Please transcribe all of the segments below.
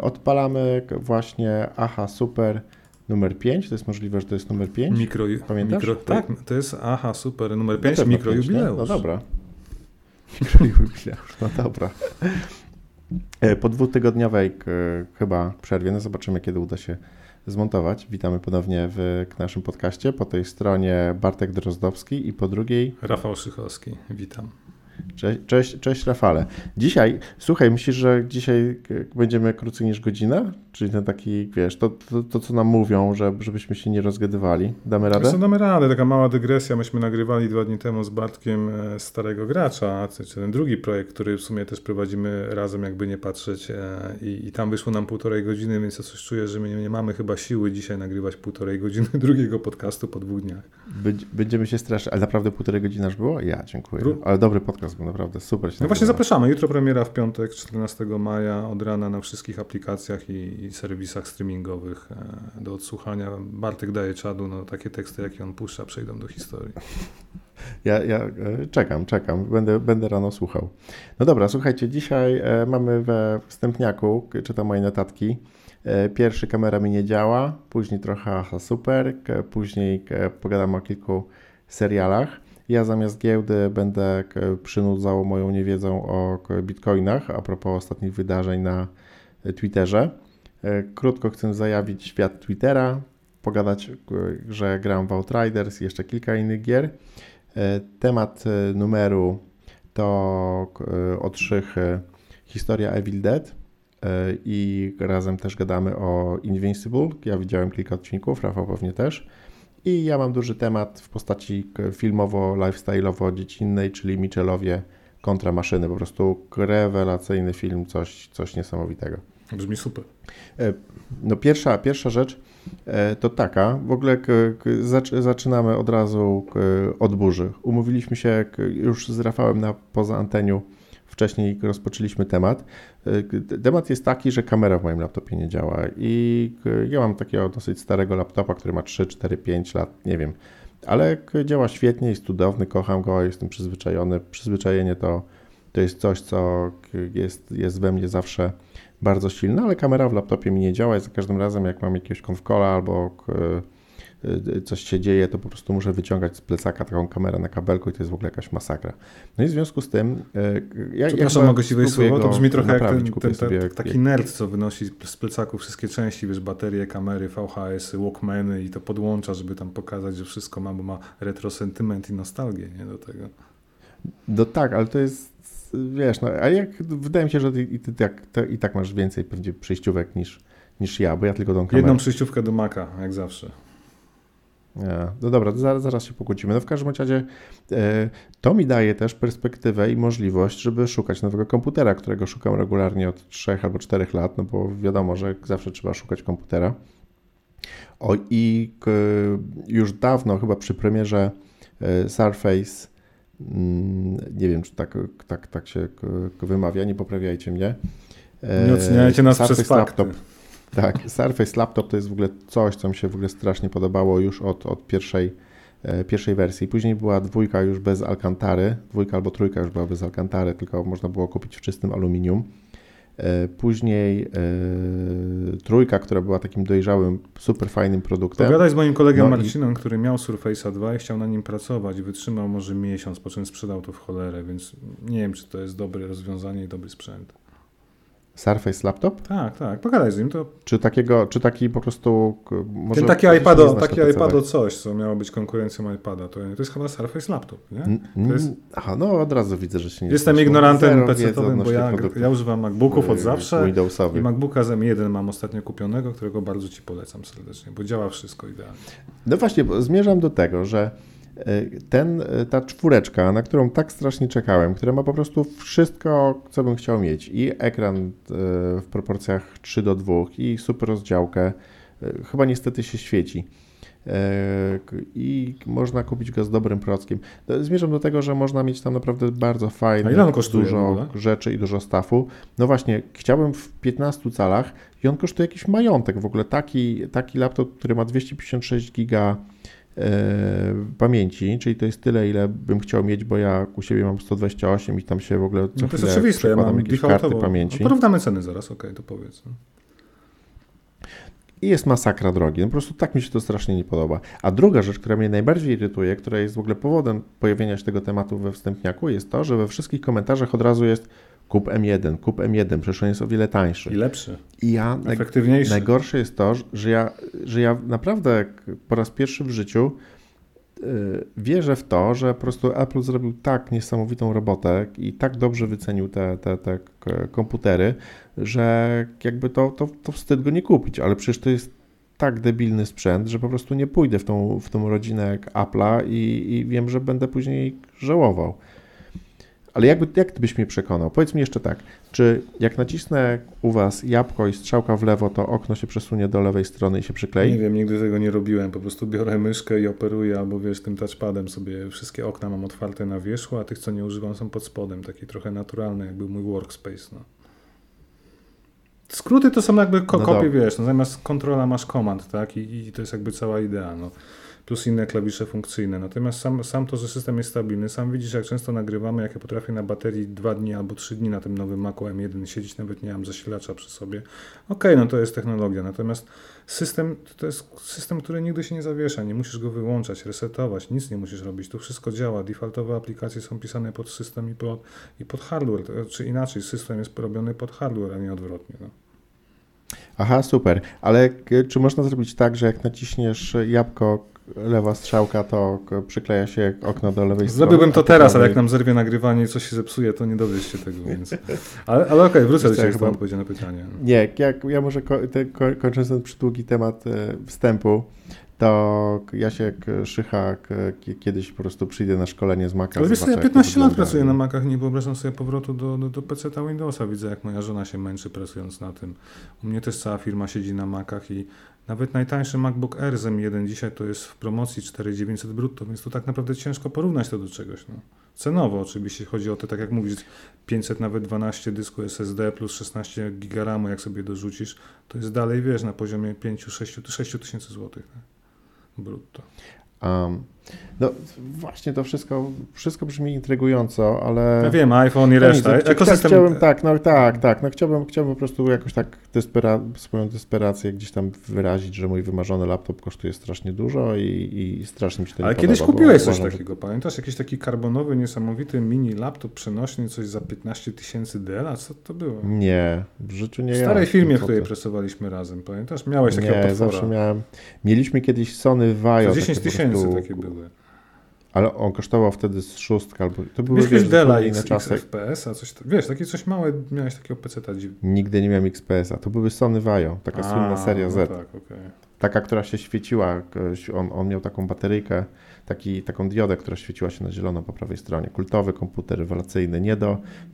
Odpalamy właśnie Aha Super Numer 5, to jest możliwe, że to jest numer 5? Pamiętasz? Tak, to jest Aha Super Numer 5, mikrojubileusz. No dobra. Mikrojubileusz, no dobra. Po dwutygodniowej chyba przerwie, no zobaczymy, kiedy uda się zmontować. Witamy ponownie w naszym podcaście. Po tej stronie Bartek Drozdowski i po drugiej... Rafał Szychowski, witam. Cześć Rafale. Dzisiaj, słuchaj, myślisz, że dzisiaj będziemy krócej niż godzina? Czyli ten taki, wiesz, to co nam mówią, żebyśmy się nie rozgadywali. Damy radę? Zresztą damy radę. Taka mała dygresja. Myśmy nagrywali 2 dni temu z Bartkiem Starego Gracza, czyli ten drugi projekt, który w sumie też prowadzimy razem, jakby nie patrzeć. I tam wyszło nam 1,5 godziny, więc ja coś czuję, że my nie mamy chyba siły dzisiaj nagrywać 1,5 godziny drugiego podcastu po 2 dniach. Będziemy się straszyć. Ale naprawdę 1,5 godziny aż było? Ja, dziękuję. Ale dobry podcast był, naprawdę super. No właśnie zapraszamy. Jutro premiera w piątek, 14 maja, od rana na wszystkich aplikacjach i serwisach streamingowych do odsłuchania. Bartek daje czadu, no takie teksty, jakie on puszcza, przejdą do historii. Ja czekam. Będę rano słuchał. No dobra, słuchajcie, dzisiaj mamy we wstępniaku, czytam moje notatki, pierwszy kamera mi nie działa, później trochę aha super, później pogadam o kilku serialach. Ja zamiast giełdy będę przynudzał moją niewiedzą o bitcoinach a propos ostatnich wydarzeń na Twitterze. Krótko chcę zajawić świat Twittera, pogadać, że gram w Outriders i jeszcze kilka innych gier. Temat numeru to od Szychy historia Evil Dead i razem też gadamy o Invincible. Ja widziałem kilka odcinków, Rafał pewnie też. I ja mam duży temat w postaci filmowo-lifestyle'owo-dziecinnej, czyli Mitchellowie kontra maszyny. Po prostu rewelacyjny film, coś niesamowitego. Brzmi super. No pierwsza rzecz to taka, w ogóle zaczynamy od razu od burzy. Umówiliśmy się już z Rafałem na poza anteniu, wcześniej rozpoczęliśmy temat. Temat jest taki, że kamera w moim laptopie nie działa i ja mam takiego dosyć starego laptopa, który ma 3, 4, 5 lat, nie wiem, ale działa świetnie, jest cudowny, kocham go, jestem przyzwyczajony. Przyzwyczajenie to jest coś, co jest we mnie zawsze bardzo silna, ale kamera w laptopie mi nie działa i za każdym razem, jak mam jakiegoś konfkola albo coś się dzieje, to po prostu muszę wyciągać z plecaka taką kamerę na kabelku i to jest w ogóle jakaś masakra. No i w związku z tym... Przepraszam, mogę słowo, to brzmi trochę jak taki nerd, co wynosi z plecaku wszystkie części, wiesz, baterie, kamery, VHS-y, Walkmany i to podłącza, żeby tam pokazać, że wszystko ma, bo ma retrosentyment i nostalgię, nie, do tego. No tak, ale to jest... Wiesz, no, a jak wydaje mi się, że ty i tak masz więcej pewnie przejściówek niż ja, bo ja tylko tą kamerę. Jedną przejściówkę do Maca, jak zawsze. Ja, no dobra, zaraz się pokłócimy. No w każdym razie to mi daje też perspektywę i możliwość, żeby szukać nowego komputera, którego szukam regularnie od 3 albo 4 lat, no bo wiadomo, że zawsze trzeba szukać komputera. I już dawno, chyba przy premierze Surface, nie wiem, czy tak się wymawia, nie poprawiajcie mnie. Nie oceniajcie nas Surface przez fakty. Laptop. Tak, Surface Laptop to jest w ogóle coś, co mi się w ogóle strasznie podobało już od pierwszej wersji. Później była 2 już bez Alcantary, 2 albo 3 już była bez Alcantary, tylko można było kupić w czystym aluminium. Później 3, która była takim dojrzałym, super fajnym produktem. Pogadaj z moim kolegą Marcinem, który miał Surface'a 2 i chciał na nim pracować. Wytrzymał może miesiąc, po czym sprzedał to w cholerę, więc nie wiem, czy to jest dobre rozwiązanie i dobry sprzęt. Surface Laptop? Tak. Pogadaj z nim. To... Czy taki po prostu... Może ten taki iPado coś, co miało być konkurencją iPada. To jest chyba Surface Laptop, nie? Aha, no od razu widzę, że się nie... Jestem ignorantem PC-owym, bo ja używam MacBooków od zawsze. Windowsowy. I MacBooka z M1 mam ostatnio kupionego, którego bardzo ci polecam serdecznie, bo działa wszystko idealnie. No właśnie, bo zmierzam do tego, że ta 4, na którą tak strasznie czekałem, która ma po prostu wszystko, co bym chciał mieć i ekran w proporcjach 3:2 i super rozdziałkę, chyba niestety się świeci i można kupić go z dobrym prockiem. Zmierzam do tego, że można mieć tam naprawdę bardzo fajne, dużo rzeczy i dużo staffu. No właśnie, chciałbym w 15 calach i on kosztuje jakiś majątek w ogóle. Taki laptop, który ma 256 giga pamięci, czyli to jest tyle, ile bym chciał mieć, bo ja u siebie mam 128 i tam się w ogóle co to jest oczywiste, ja mam jakieś karty pamięci. No porównamy ceny zaraz, okej, to powiedz. I jest masakra drogi. No po prostu tak mi się to strasznie nie podoba. A druga rzecz, która mnie najbardziej irytuje, która jest w ogóle powodem pojawienia się tego tematu we wstępniaku, jest to, że we wszystkich komentarzach od razu jest kup M1, przecież on jest o wiele tańszy. I lepszy. I ja, efektywniejszy. Najgorsze jest to, że ja naprawdę po raz pierwszy w życiu wierzę w to, że po prostu Apple zrobił tak niesamowitą robotę i tak dobrze wycenił te komputery, że jakby to wstyd go nie kupić, ale przecież to jest tak debilny sprzęt, że po prostu nie pójdę w tą rodzinę Apple'a i wiem, że będę później żałował. Ale jak ty byś mnie przekonał? Powiedz mi jeszcze tak, czy jak nacisnę u was jabłko i strzałka w lewo, to okno się przesunie do lewej strony i się przyklei? Nie wiem, nigdy tego nie robiłem. Po prostu biorę myszkę i operuję, albo wiesz, tym touchpadem sobie wszystkie okna mam otwarte na wierzchu, a tych, co nie używam, są pod spodem. Takie trochę naturalne, jakby mój workspace. No. Skróty to są jakby kopie, wiesz, no, zamiast kontrola masz command, tak? I to jest jakby cała idea, no. Plus inne klawisze funkcyjne. Natomiast sam to, że system jest stabilny, sam widzisz, jak często nagrywamy, jak ja potrafię na baterii 2 dni albo 3 dni na tym nowym Macu M1 siedzieć, nawet nie mam zasilacza przy sobie. Okej, no to jest technologia, natomiast system to jest system, który nigdy się nie zawiesza, nie musisz go wyłączać, resetować, nic nie musisz robić, tu wszystko działa, defaultowe aplikacje są pisane pod system i pod hardware, czy inaczej, system jest robiony pod hardware, a nie odwrotnie. No. Aha, super, ale czy można zrobić tak, że jak naciśniesz jabłko, lewa strzałka, to przykleja się okno do lewej strony. Zrobiłbym to teraz, ale jak nam zerwie nagrywanie i coś się zepsuje, to nie dowiesz się tego, więc... Ale okej, wrócę do ciebie, chyba odpowiedzieć na pytanie. Nie, ja może kończąc ten przydługi temat wstępu, to Jasiek Szycha kiedyś po prostu przyjdzie na szkolenie z Maca. Ale wiesz, ja 15 lat pracuję na Macach i nie wyobrażam sobie powrotu do PC-ta Windowsa. Widzę, jak moja żona się męczy pracując na tym. U mnie też cała firma siedzi na Macach i nawet najtańszy MacBook Air z M1 dzisiaj to jest w promocji 4900 brutto, więc to tak naprawdę ciężko porównać to do czegoś. No. Cenowo oczywiście chodzi o to, tak jak mówisz, 500 nawet 12 dysku SSD plus 16 giga RAM, jak sobie dorzucisz, to jest dalej, wiesz, na poziomie 5-6 tysięcy złotych. No. Brutto. No właśnie, to wszystko brzmi intrygująco, ale... Ja wiem, iPhone i reszta. No, ekosystem... Chciałbym po prostu jakoś tak swoją desperację gdzieś tam wyrazić, że mój wymarzony laptop kosztuje strasznie dużo i strasznie mi się to nie podoba. Ale kiedyś kupiłeś coś takiego, pamiętasz? Jakiś taki karbonowy, niesamowity mini laptop przenośny, coś za 15 tysięcy DL, co to było? Nie, w życiu nie. W starej firmie, w której pracowaliśmy razem, pamiętasz? Miałeś takiego potwora. Nie, zawsze miałem. Mieliśmy kiedyś Sony VAIO. 10 tysięcy takie były. Ale on kosztował wtedy z 6 albo... To były Dela XPS, a coś... Wiesz, takie coś małe, miałeś takiego PC-ta dziwnego. Nigdy nie miałem XPS-a. To były Sony VAIO, taka słynna seria Z. Tak, okay. Taka, która się świeciła. On miał taką bateryjkę, taką diodę, która świeciła się na zielono po prawej stronie. Kultowy komputer rewelacyjny,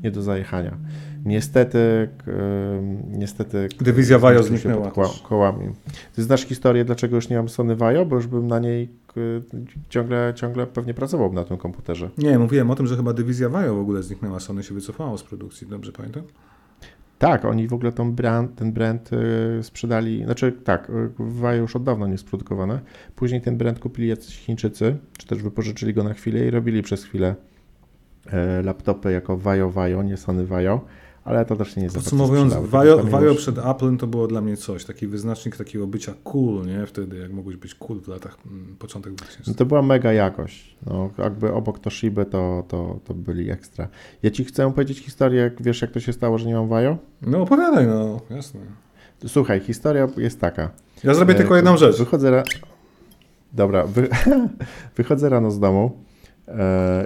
nie do zajechania. Niestety... Dywizja VAIO zniknęła. Kołami. Ty znasz historię, dlaczego już nie mam Sony VAIO? Bo już bym na niej... Ciągle pewnie pracował na tym komputerze. Nie, mówiłem o tym, że chyba dywizja VAIO w ogóle zniknęła, Sony się wycofało z produkcji, dobrze pamiętam? Tak, oni w ogóle ten brand sprzedali, znaczy tak, VAIO już od dawna nie jest produkowane, później ten brand kupili jacyś Chińczycy, czy też wypożyczyli go na chwilę i robili przez chwilę laptopy jako VAIO, nie Sony VAIO. Ale to też nie jest. Podsumowując, VAIO przed Applem to było dla mnie coś, taki wyznacznik takiego bycia cool, nie? Wtedy, jak mogłeś być cool w latach początek 2000. No to była mega jakość. No, jakby obok Toshiby to byli ekstra. Ja ci chcę powiedzieć historię, wiesz, jak to się stało, że nie mam VAIO? No opowiadaj, no jasne. Słuchaj, historia jest taka. Ja zrobię tylko jedną rzecz. Wychodzę rano z domu,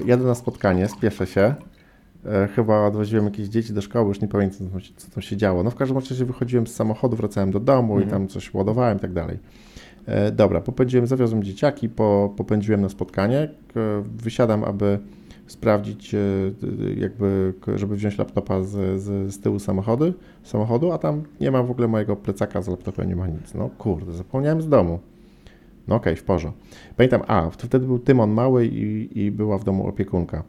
jadę na spotkanie, spieszę się. Chyba odwoziłem jakieś dzieci do szkoły, już nie pamiętam, co tam się działo. No w każdym razie wychodziłem z samochodu, wracałem do domu i tam coś ładowałem i tak dalej. Popędziłem, zawiozłem dzieciaki, popędziłem na spotkanie. Wysiadam, aby sprawdzić, żeby wziąć laptopa z tyłu samochodu, a tam nie mam w ogóle mojego plecaka z laptopem, nie ma nic. No kurde, zapomniałem z domu. No okej, w porządku. Pamiętam, wtedy był Tymon mały i była w domu opiekunka.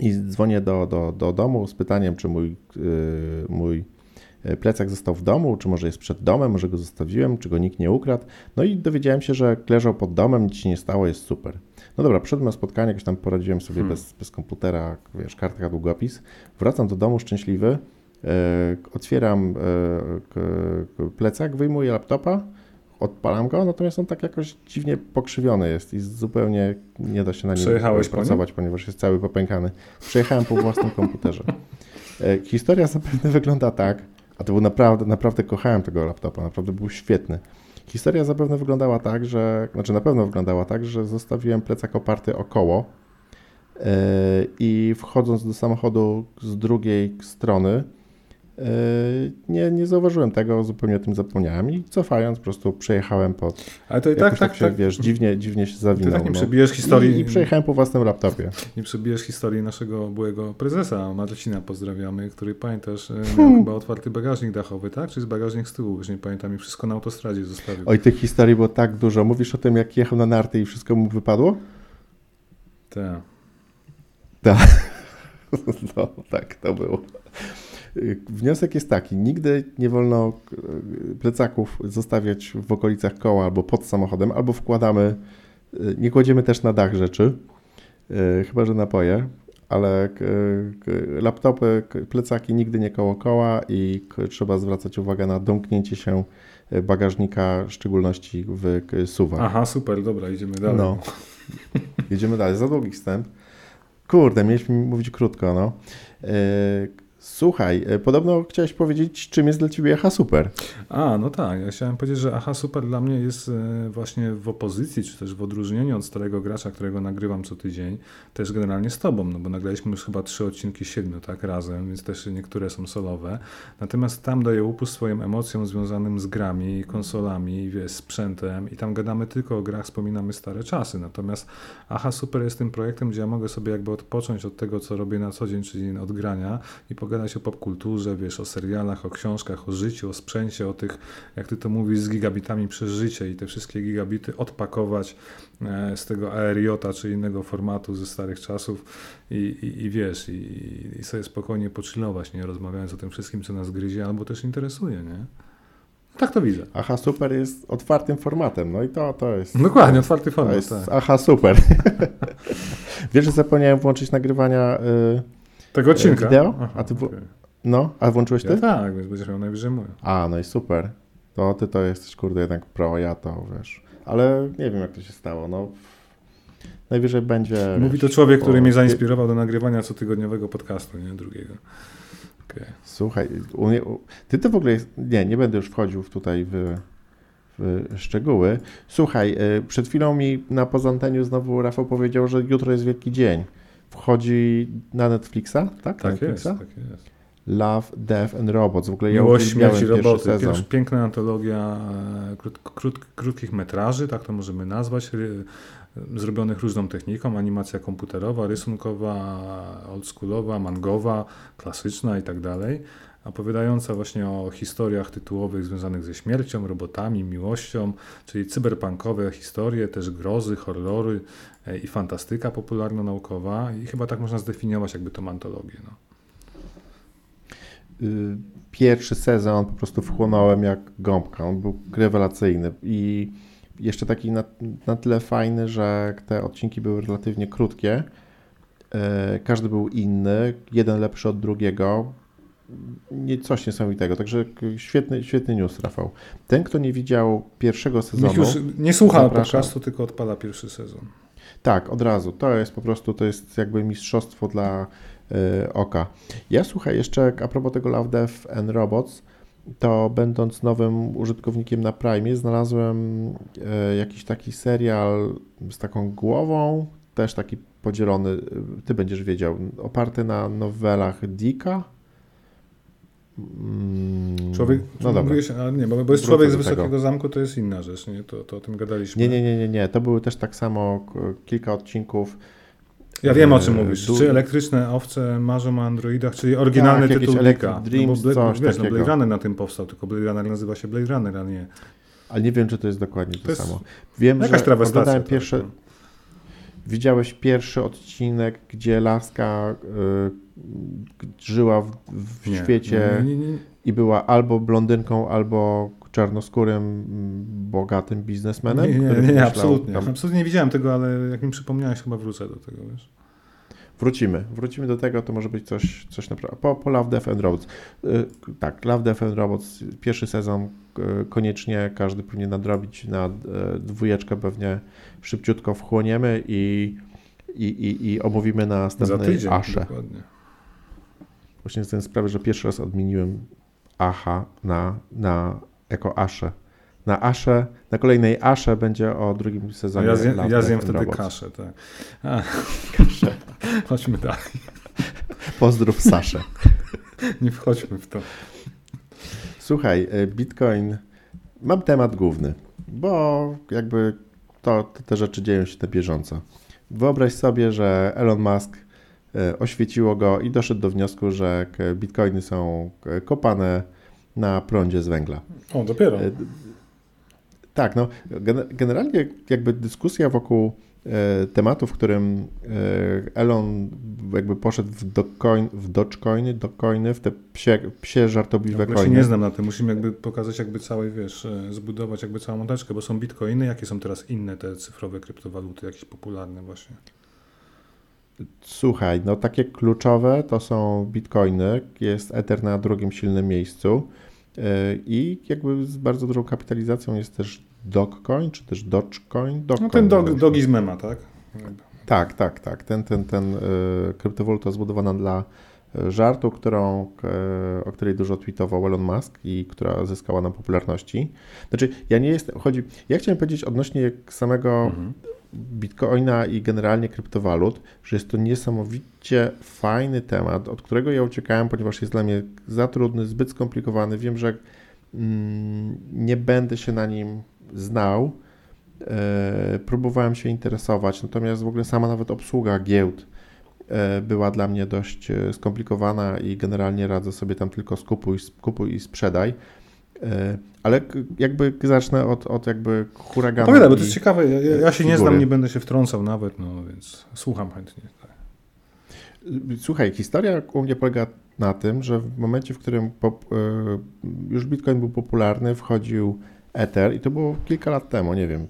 I dzwonię do domu z pytaniem, czy mój plecak został w domu, czy może jest przed domem, może go zostawiłem, czy go nikt nie ukradł. No i dowiedziałem się, że leżał pod domem, nic się nie stało, jest super. No dobra, przyszedłem na spotkanie, jakoś tam poradziłem sobie bez komputera, wiesz, kartka, długopis. Wracam do domu szczęśliwy, otwieram plecak, wyjmuję laptopa, odpalam go, natomiast on tak jakoś dziwnie pokrzywiony jest i zupełnie nie da się na nim pracować, ponieważ jest cały popękany. Przejechałem po własnym komputerze. Historia zapewne wygląda tak, a to był naprawdę kochałem tego laptopa, naprawdę był świetny. Historia zapewne wyglądała tak, że, na pewno wyglądała tak, że zostawiłem plecak oparty o koło i wchodząc do samochodu z drugiej strony nie zauważyłem tego, zupełnie o tym zapomniałem i cofając po prostu przejechałem pod... Ale to i tak się. Wiesz, dziwnie się zawinął. To tak nie przebijesz historii... I przejechałem po własnym laptopie. Nie przebijesz historii naszego byłego prezesa Marcina, pozdrawiamy, który pamiętasz, miał chyba otwarty bagażnik dachowy, tak? Czy jest bagażnik z tyłu, już nie pamiętam, i wszystko na autostradzie zostawił. Oj, tych historii było tak dużo. Mówisz o tym, jak jechał na narty i wszystko mu wypadło? Tak. Tak. No, tak to było. Wniosek jest taki, nigdy nie wolno plecaków zostawiać w okolicach koła albo pod samochodem, albo nie kładziemy też na dach rzeczy, chyba że napoje, ale laptopy, plecaki nigdy nie koło koła i trzeba zwracać uwagę na domknięcie się bagażnika, w szczególności w SUV-ach. Aha, super, dobra, idziemy dalej. No, jedziemy dalej, za długi wstęp. Kurde, mieliśmy mówić krótko, no. Słuchaj, podobno chciałeś powiedzieć, czym jest dla ciebie Aha Super. A, no tak. Ja chciałem powiedzieć, że Aha Super dla mnie jest właśnie w opozycji, czy też w odróżnieniu od Starego Gracza, którego nagrywam co tydzień, też generalnie z tobą, no bo nagraliśmy już chyba 3 odcinki 7, tak, razem, więc też niektóre są solowe. Natomiast tam daję upust swoim emocjom związanym z grami, konsolami, wiesz, sprzętem i tam gadamy tylko o grach, wspominamy stare czasy. Natomiast Aha Super jest tym projektem, gdzie ja mogę sobie jakby odpocząć od tego, co robię na co dzień, czyli od grania i pogadać o popkulturze, wiesz, o serialach, o książkach, o życiu, o sprzęcie, o tych, jak ty to mówisz, z gigabitami przez życie i te wszystkie gigabity odpakować z tego ARJ-a czy innego formatu ze starych czasów i wiesz, i sobie spokojnie pochillować, nie rozmawiając o tym wszystkim, co nas gryzie albo też interesuje, nie? Tak to widzę. Aha Super jest otwartym formatem, no i to jest... Dokładnie, otwarty format, to jest, tak. Aha Super. Wiesz, że zapomniałem włączyć nagrywania... Tego odcinka? Wideo? Aha, a ty okay. No, a włączyłeś ty? Ja tak, więc będziesz miał najwyżej mój. A, no i super. To ty to jesteś, kurde, jednak pro, ja to, wiesz. Ale nie wiem, jak to się stało, no. Najwyżej będzie... Mówi to człowiek, który mnie zainspirował do nagrywania cotygodniowego podcastu, nie? Drugiego. Okay. Słuchaj, ty to w ogóle... Nie będę już wchodził tutaj w szczegóły. Słuchaj, przed chwilą mi na pozanteniu znowu Rafał powiedział, że jutro jest wielki dzień. Wchodzi na Netflixa, tak? Tak, Netflixa? Jest, tak jest. Love, Death and Robots. W ogóle Miłość, Śmierć i Roboty. Piękna antologia krótkich metraży, tak to możemy nazwać, zrobionych różną techniką, animacja komputerowa, rysunkowa, oldschoolowa, mangowa, klasyczna i tak dalej, opowiadająca właśnie o historiach tytułowych związanych ze śmiercią, robotami, miłością, czyli cyberpunkowe historie, też grozy, horrory i fantastyka popularno-naukowa i chyba tak można zdefiniować jakby tą antologię. No. Pierwszy sezon po prostu wchłonąłem jak gąbka, on był rewelacyjny i jeszcze taki na tyle fajny, że te odcinki były relatywnie krótkie, każdy był inny, jeden lepszy od drugiego. Coś niesamowitego, także świetny news, Rafał. Ten, kto nie widział pierwszego sezonu... Już nie słucha podcastu, tylko odpala pierwszy sezon. Tak, od razu. To jest po prostu, to jest jakby mistrzostwo dla oka. Ja słuchaj jeszcze, a propos tego Love, Death and Robots, to będąc nowym użytkownikiem na Prime, znalazłem jakiś taki serial z taką głową, też taki podzielony, ty będziesz wiedział, oparty na nowelach Dicka. Człowiek, no dobra. Ale nie, bo jest Człowiek z Wysokiego Zamku, to jest inna rzecz, nie? To o tym gadaliśmy. Nie. To były też tak samo kilka odcinków. Ja wiem, o czym mówisz. Czy elektryczne owce marzą o androidach, czyli oryginalny tytuł Dicka. No Blade Runner na tym powstał, tylko Blade Runner nazywa się Blade Runner, a nie. Ale nie wiem, czy to jest dokładnie to samo. Wiem, że oglądałem pierwsze... Widziałeś pierwszy odcinek, gdzie laska żyła w świecie i była albo blondynką, albo czarnoskórym, bogatym biznesmenem? Nie, absolutnie. Tam... Absolutnie nie widziałem tego, ale jak mi przypomniałeś, chyba wrócę do tego, wiesz. Wrócimy do tego, to może być coś naprawdę. Po Love, Death and Robots. Tak, Love, Death and Robots, pierwszy sezon koniecznie, każdy powinien nadrobić, na dwójeczkę pewnie szybciutko wchłoniemy i omówimy na następnej Asze. Dokładnie. Właśnie z tym sprawę, że pierwszy raz odmieniłem Aha jako Aszę. Na kolejnej Asze będzie o drugim sezonie. Ja zjem wtedy Robots. Kaszę, tak. Kaszę. Chodźmy dalej. Pozdrów Saszę. Nie wchodźmy w to. Słuchaj, Bitcoin, mam temat główny, bo jakby te rzeczy dzieją się na bieżąco. Wyobraź sobie, że Elon Musk, oświeciło go i doszedł do wniosku, że bitcoiny są kopane na prądzie z węgla. O, dopiero. Tak, no generalnie jakby dyskusja wokół tematu, w którym Elon jakby poszedł w Dogecoiny, w te psie żartobliwe koiny. Ja się nie znam na tym, musimy jakby pokazać jakby całej, wiesz, zbudować jakby całą monteczkę, bo są bitcoiny, jakie są teraz inne te cyfrowe kryptowaluty, jakieś popularne właśnie? Słuchaj, no takie kluczowe to są bitcoiny, jest Ether na drugim silnym miejscu i jakby z bardzo dużą kapitalizacją jest też Dogecoin, czy też Dogecoin. No ten Dogi z mema, tak? Tak. Ten kryptowaluta zbudowana dla żartu, o której dużo tweetował Elon Musk i która zyskała na popularności. Znaczy, ja chciałem powiedzieć odnośnie samego Bitcoina i generalnie kryptowalut, że jest to niesamowicie fajny temat, od którego ja uciekałem, ponieważ jest dla mnie za trudny, zbyt skomplikowany. Wiem, że nie będę się na nim znał. Próbowałem się interesować, natomiast w ogóle sama nawet obsługa giełd była dla mnie dość skomplikowana i generalnie radzę sobie tam tylko kupuj i sprzedaj. Ale jakby zacznę od jakby huraganu. Powiadam, bo to jest ciekawe, ja się nie znam, nie będę się wtrącał nawet, no więc słucham chętnie. Słuchaj, historia u mnie polega na tym, że w momencie, w którym już Bitcoin był popularny, wchodził Ether i to było kilka lat temu, nie wiem,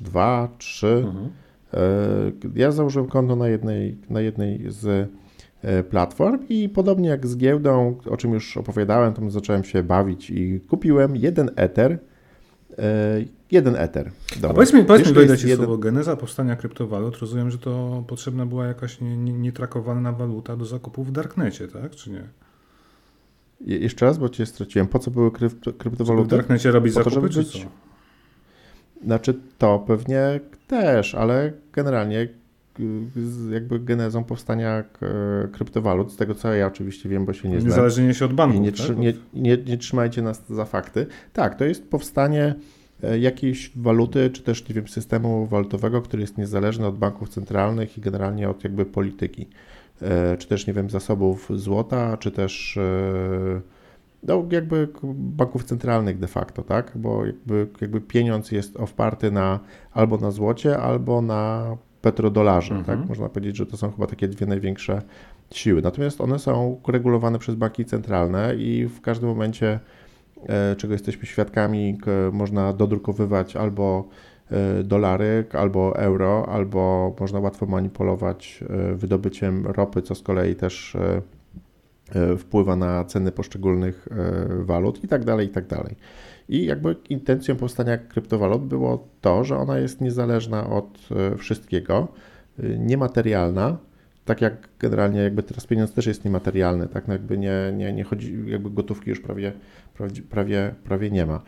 2, 3. Ja założyłem konto na jednej z platform i podobnie jak z giełdą, o czym już opowiadałem, tam zacząłem się bawić i kupiłem jeden Ether. Dobra. A powiedz mi dojdę Ci słowo, geneza powstania kryptowalut, rozumiem, że to potrzebna była jakaś nietrakowana waluta do zakupu w darknecie, tak, czy nie? Jeszcze raz, bo Cię straciłem. Po co były kryptowaluty? W darknecie robić zakupy, czy co? Znaczy to pewnie też, ale generalnie jakby genezą powstania kryptowalut, z tego co ja oczywiście wiem, bo się nie znam. Niezależnie się od banków. Nie trzymajcie nas za fakty. Tak, to jest powstanie jakiejś waluty, czy też nie wiem, systemu walutowego, który jest niezależny od banków centralnych i generalnie od jakby polityki. Czy też nie wiem, zasobów złota, czy też jakby banków centralnych de facto, tak? Bo jakby pieniądz jest oparty albo na złocie, albo na petrodolarze, tak? Można powiedzieć, że to są chyba takie dwie największe siły. Natomiast one są regulowane przez banki centralne i w każdym momencie, czego jesteśmy świadkami, można dodrukowywać albo dolary, albo euro, albo można łatwo manipulować wydobyciem ropy, co z kolei też wpływa na ceny poszczególnych walut i tak dalej, i tak dalej. I jakby intencją powstania kryptowalut było to, że ona jest niezależna od wszystkiego, niematerialna, tak jak generalnie jakby teraz pieniądz też jest niematerialny, tak jakby nie chodzi, jakby gotówki już prawie nie ma.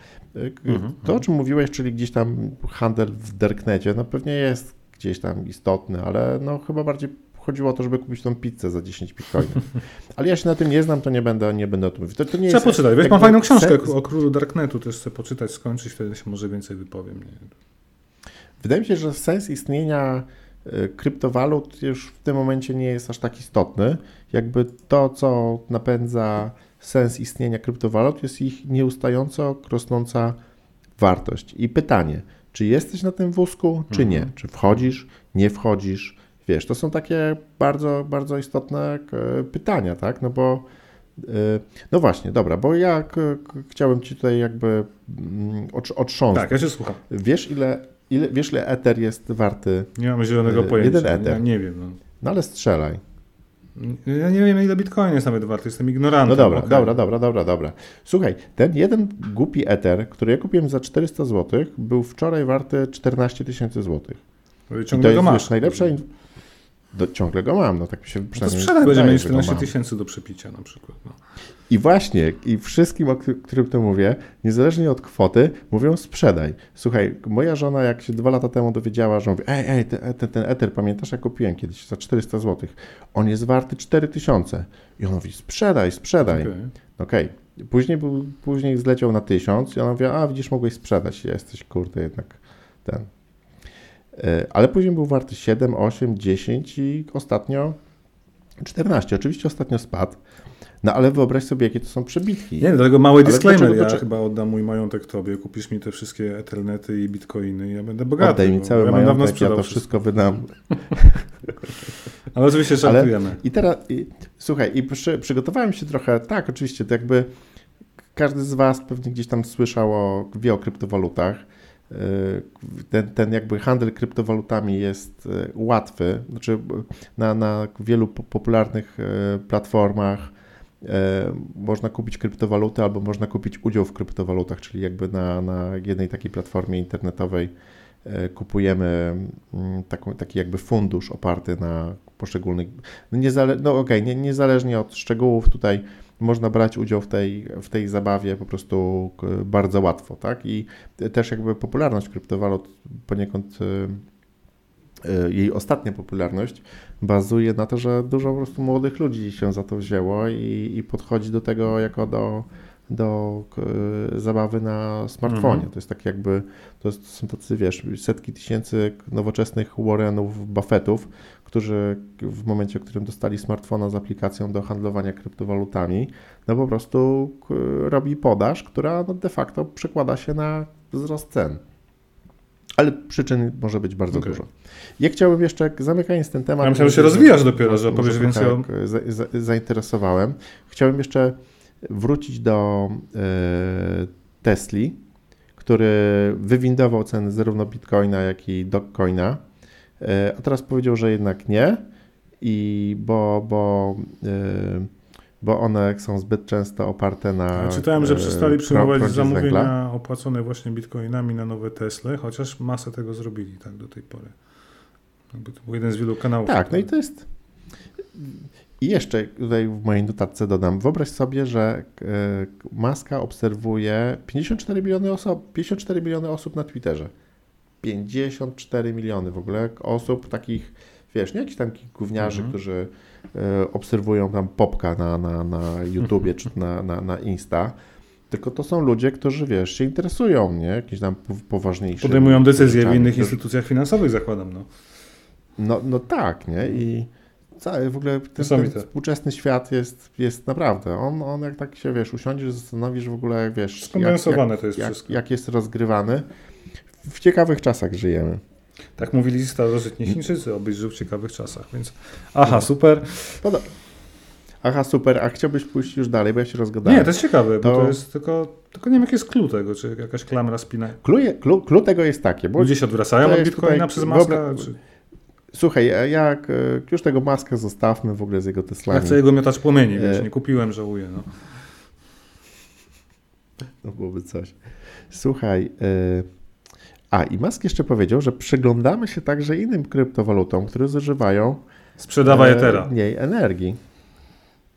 To o czym mówiłeś, czyli gdzieś tam handel w darknecie, no pewnie jest gdzieś tam istotny, ale no chyba bardziej chodziło o to, żeby kupić tą pizzę za 10 bitcoinów. Ale ja się na tym nie znam, to nie będę o tym mówić. Trzeba poczytać. Wiesz, mam fajną książkę o królu Darknetu, też chcę poczytać, skończyć, wtedy się może więcej wypowiem. Nie? Wydaje mi się, że sens istnienia kryptowalut już w tym momencie nie jest aż tak istotny. Jakby to, co napędza sens istnienia kryptowalut, jest ich nieustająco rosnąca wartość. I pytanie, czy jesteś na tym wózku, czy nie. Czy wchodzisz, nie wchodzisz. Wiesz, to są takie bardzo, bardzo istotne pytania, tak? No bo, no właśnie, dobra, bo ja chciałem ci tutaj jakby otrząsnąć. Tak, ja się słucham. Wiesz, ile Ether jest warty? Nie mam zielonego pojęcia. Jeden Ether. Ja nie wiem. No ale strzelaj. Ja nie wiem, ile Bitcoin jest nawet warty, jestem ignorantem. No dobra, okay. dobra. Słuchaj, ten jeden głupi Ether, który ja kupiłem za 400 zł, był wczoraj warty 14 tysięcy złotych. Ciągle go masz. Ciągle go mam, no tak mi się przynajmniej... No to sprzedaj, będziemy mieć 14 tysięcy do przepicia na przykład. No. I właśnie, i wszystkim, o którym to mówię, niezależnie od kwoty, mówią sprzedaj. Słuchaj, moja żona jak się 2 lata temu dowiedziała, że mówi, ten Ether, pamiętasz, ja kupiłem kiedyś za 400 zł, on jest warty 4000. I on mówi, sprzedaj. Okej. Później zleciał na 1000 i ona mówi, a widzisz, mogłeś sprzedać, jesteś kurde jednak ten... Ale później był warty 7, 8, 10 i ostatnio 14. Oczywiście ostatnio spadł, no ale wyobraź sobie, jakie to są przebitki. Nie, dlatego mały disclaimer, ja chyba oddam mój majątek tobie, kupisz mi te wszystkie Ethernety i Bitcoiny i ja będę bogaty. Oddaj mi cały majątek, ja to wszystko wydam. Ale oczywiście żartujemy. I teraz, słuchaj, przygotowałem się trochę, tak oczywiście, to jakby każdy z was pewnie gdzieś tam słyszał, wie o kryptowalutach. Ten jakby handel kryptowalutami jest łatwy, znaczy na wielu popularnych platformach można kupić kryptowaluty albo można kupić udział w kryptowalutach, czyli jakby na jednej takiej platformie internetowej kupujemy taki jakby fundusz oparty na poszczególnych, niezależnie od szczegółów tutaj można brać udział w tej zabawie po prostu bardzo łatwo, tak? I też jakby popularność kryptowalut, poniekąd jej ostatnia popularność bazuje na to, że dużo po prostu młodych ludzi się za to wzięło i podchodzi do tego jako do zabawy na smartfonie. Mhm. To jest tak jakby, są tacy, wiesz, setki tysięcy nowoczesnych Warrenów, Buffettów, którzy w momencie, w którym dostali smartfona z aplikacją do handlowania kryptowalutami, no po prostu robi podaż, która no de facto przekłada się na wzrost cen. Ale przyczyn może być bardzo dużo. Ja chciałbym jeszcze, zamykając ten temat... Ja myślałem, że się rozwijasz dopiero, że opowiesz więcej o... Zainteresowałem. Chciałbym jeszcze wrócić do Tesli, który wywindował ceny zarówno Bitcoina, jak i Dogecoina, a teraz powiedział, że jednak nie, i bo one są zbyt często oparte na... Ja czytałem, że przestali przyjmować zamówienia opłacone właśnie Bitcoinami na nowe Tesle, chociaż masę tego zrobili tak do tej pory. Jakby to był jeden z wielu kanałów. Tak, no i to jest... I jeszcze tutaj w mojej notatce dodam, wyobraź sobie, że Muska obserwuje 54 miliony osób na Twitterze. 54 miliony w ogóle osób takich, wiesz, nie jakichś tam gówniarzy, którzy obserwują tam popka na YouTubie czy na Insta, tylko to są ludzie, którzy, wiesz, się interesują, nie? Jakieś tam poważniejsze. Podejmują decyzje w innych instytucjach finansowych, zakładam, no. No tak, nie? I w ogóle ten współczesny świat jest naprawdę, on jak tak się, wiesz, usiądziesz, zastanowisz w ogóle, wiesz, skondensowane to jest wszystko. Jak jest rozgrywany. W ciekawych czasach żyjemy. Tak mówili starożytni Chińczycy, obyś żył w ciekawych czasach, więc aha, super. Aha, super, a chciałbyś pójść już dalej, bo ja się rozgadałem. Nie, to jest ciekawe, bo to jest tylko nie wiem, jaki jest clue tego, czy jakaś klamra spina. Clue tego jest takie. Ludzie się odwracają od Bitcoina przez Muska, czy... Słuchaj, jak już tego Muska zostawmy w ogóle z jego Teslami. Ja chcę jego miotać płomieni, wiesz, nie kupiłem, żałuję. No. To byłoby coś. Słuchaj, i Musk jeszcze powiedział, że przyglądamy się także innym kryptowalutom, które zużywają mniej energii.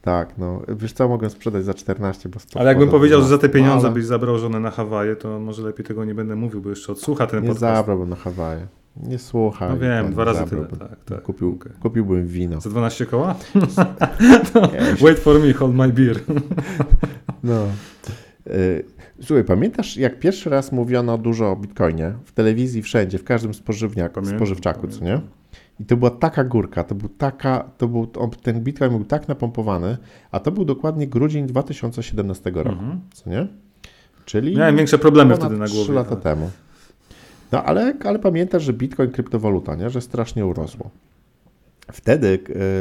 Tak, no. Wiesz co, mogę sprzedać za 14, bo... Ale jakbym powiedział, że za te pieniądze byś zabrał żonę na Hawaje, to może lepiej tego nie będę mówił, bo jeszcze odsłucha ten podcast. Nie zabrałbym na Hawaje. Nie słuchaj. No wiem, 2 razy tyle. Tak. Kupiłbym wino. Za 12 koła? No. Wait for me, hold my beer. No. Słuchaj, pamiętasz, jak pierwszy raz mówiono dużo o Bitcoinie? W telewizji, wszędzie, w każdym spożywczaku, co nie? I to była taka górka, ten Bitcoin był tak napompowany, a to był dokładnie grudzień 2017 roku, co nie? Czyli... Miałem większe problemy wtedy na głowie. 3 lata temu. No ale pamiętasz, że Bitcoin, kryptowaluta, nie? Że strasznie urosło. Wtedy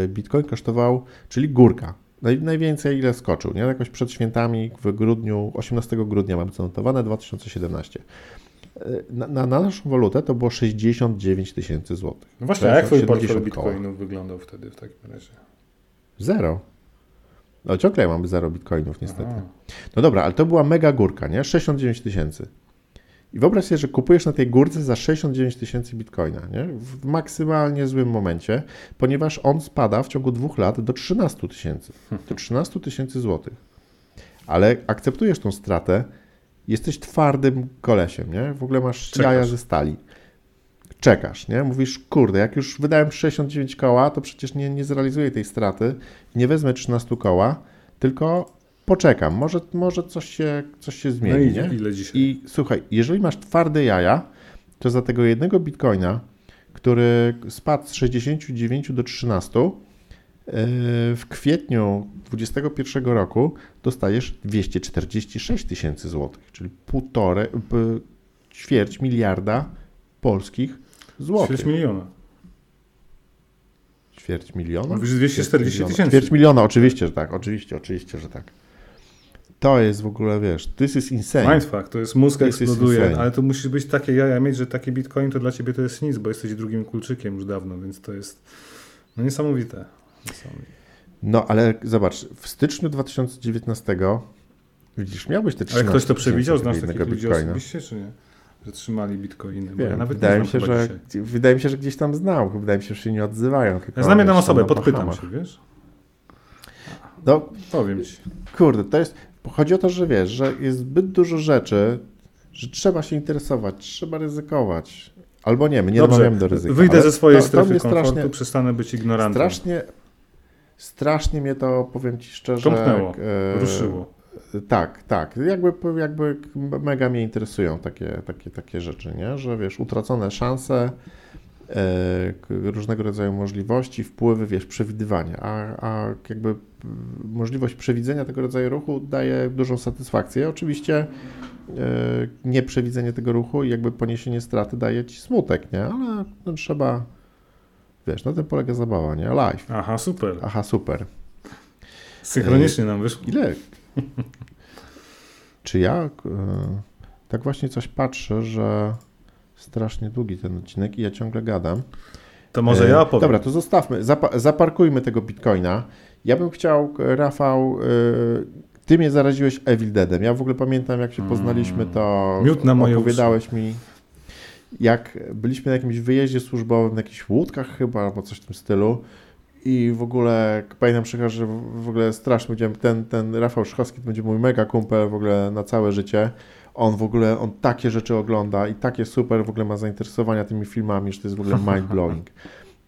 Bitcoin kosztował, czyli górka, najwięcej ile skoczył, nie? Jakoś przed świętami w grudniu, 18 grudnia mam zanotowane, 2017. Na naszą walutę to było 69 tysięcy złotych. No właśnie, a jak twój portfel bitcoinów wyglądał wtedy w takim razie? Zero. No ciągle mamy zero bitcoinów niestety. Aha. No dobra, ale to była mega górka, nie? 69 tysięcy. I wyobraź sobie, że kupujesz na tej górce za 69 tysięcy bitcoina, nie? W maksymalnie złym momencie, ponieważ on spada w ciągu 2 lat do 13 tysięcy. Do 13 tysięcy złotych. Ale akceptujesz tą stratę, jesteś twardym kolesiem, nie? W ogóle masz jaja ze stali. Czekasz, nie? Mówisz, kurde, jak już wydałem 69 koła, to przecież nie zrealizuję tej straty, nie wezmę 13 koła, tylko poczekam, może coś się zmieni, no nie? Ile dzisiaj? I słuchaj, jeżeli masz twarde jaja, to za tego jednego bitcoina, który spadł z 69 do 13, w kwietniu 2021 roku dostajesz 246 tysięcy złotych, czyli ćwierć miliarda polskich złotych. Ćwierć miliona? 240 tysięcy. Ćwierć miliona, oczywiście, że tak. Oczywiście, że tak. To jest w ogóle, wiesz, this is insane. Mindfuck, to jest mózg eksploduje, ale to musisz być takie jaja mieć, że taki bitcoin to dla ciebie to jest nic, bo jesteś drugim kulczykiem już dawno, więc to jest no niesamowite. No ale zobacz, w styczniu 2019 widzisz, miałbyś te 13. Ale ktoś to przewidział, znasz takich ludzi osobiście, czy nie? Że trzymali bitcoiny. Bo ja nawet wydaje mi się, że gdzieś tam znał. Wydaje mi się, że się nie odzywają. Ja znam jedną osobę, podpytam się, wiesz? No, powiem ci. Kurde, to jest... Chodzi o to, że wiesz, że jest zbyt dużo rzeczy, że trzeba się interesować, trzeba ryzykować. Albo nie, my nie namawiamy do ryzyka. Wyjdę ze swojej strefy komfortu, przestanę być ignorantem. Strasznie mnie to, powiem ci szczerze... Kąpnęło, ruszyło. Tak. Jakby mega mnie interesują takie rzeczy, nie? Że wiesz, utracone szanse, różnego rodzaju możliwości, wpływy, wiesz, przewidywania, a jakby możliwość przewidzenia tego rodzaju ruchu daje dużą satysfakcję. Oczywiście nieprzewidzenie tego ruchu i jakby poniesienie straty daje ci smutek, nie? Ale no, trzeba, wiesz, na tym polega zabawa, nie? Live. Aha, super. Synchronicznie nam wyszło. Ile? Czy ja tak właśnie coś patrzę, że strasznie długi ten odcinek i ja ciągle gadam. To może ja opowiem. Dobra, to zostawmy, zaparkujmy tego bitcoina. Ja bym chciał, Rafał, ty mnie zaraziłeś Evil Deadem. Ja w ogóle pamiętam, jak się poznaliśmy, to miód na moje opowiadałeś mi, jak byliśmy na jakimś wyjeździe służbowym, na jakichś łódkach chyba, albo coś w tym stylu. I w ogóle pamiętam, że w ogóle strasznie będziemy, ten Rafał Szychowski to będzie mój mega kumpel w ogóle na całe życie. On takie rzeczy ogląda i takie super w ogóle ma zainteresowania tymi filmami, że to jest w ogóle mind blowing.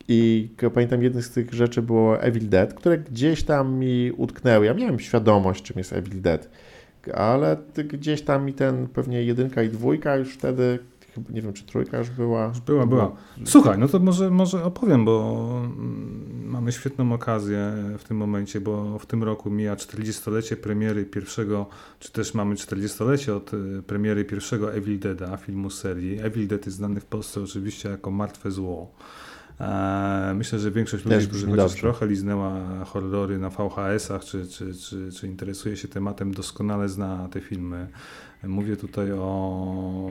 I pamiętam, jedną z tych rzeczy było Evil Dead, które gdzieś tam mi utknęły. Ja miałem świadomość, czym jest Evil Dead, ale gdzieś tam mi ten pewnie 1 i 2 już wtedy... Nie wiem, czy 3 już była. Była. Słuchaj, no to może opowiem, bo mamy świetną okazję w tym momencie, bo w tym roku mija 40-lecie premiery pierwszego, czy też mamy 40-lecie od premiery pierwszego Evil Deada, filmu serii. Evil Dead jest znany w Polsce oczywiście jako Martwe Zło. Myślę, że większość ludzi, którzy chociaż trochę liznęła horrory na VHS-ach, czy interesuje się tematem, doskonale zna te filmy. Mówię tutaj o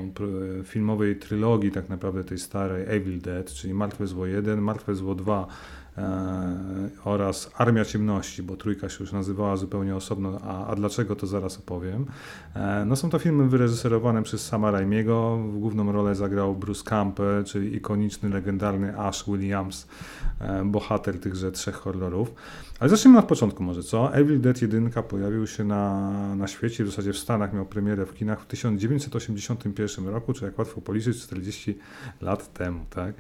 filmowej trylogii tak naprawdę tej starej Evil Dead, czyli Martwe Zło 1, Martwe Zło 2 oraz Armia Ciemności, bo 3 się już nazywała zupełnie osobno, a dlaczego to zaraz opowiem. No są to filmy wyreżyserowane przez Sama Raimiego, w główną rolę zagrał Bruce Campbell, czyli ikoniczny, legendarny Ash Williams, bohater tychże 3 horrorów. Ale zacznijmy od początku może, co? Evil Dead 1 pojawił się na świecie, w zasadzie w Stanach, miał premierę w kinach w 1981 roku, czyli jak łatwo policzyć, 40 lat temu, tak?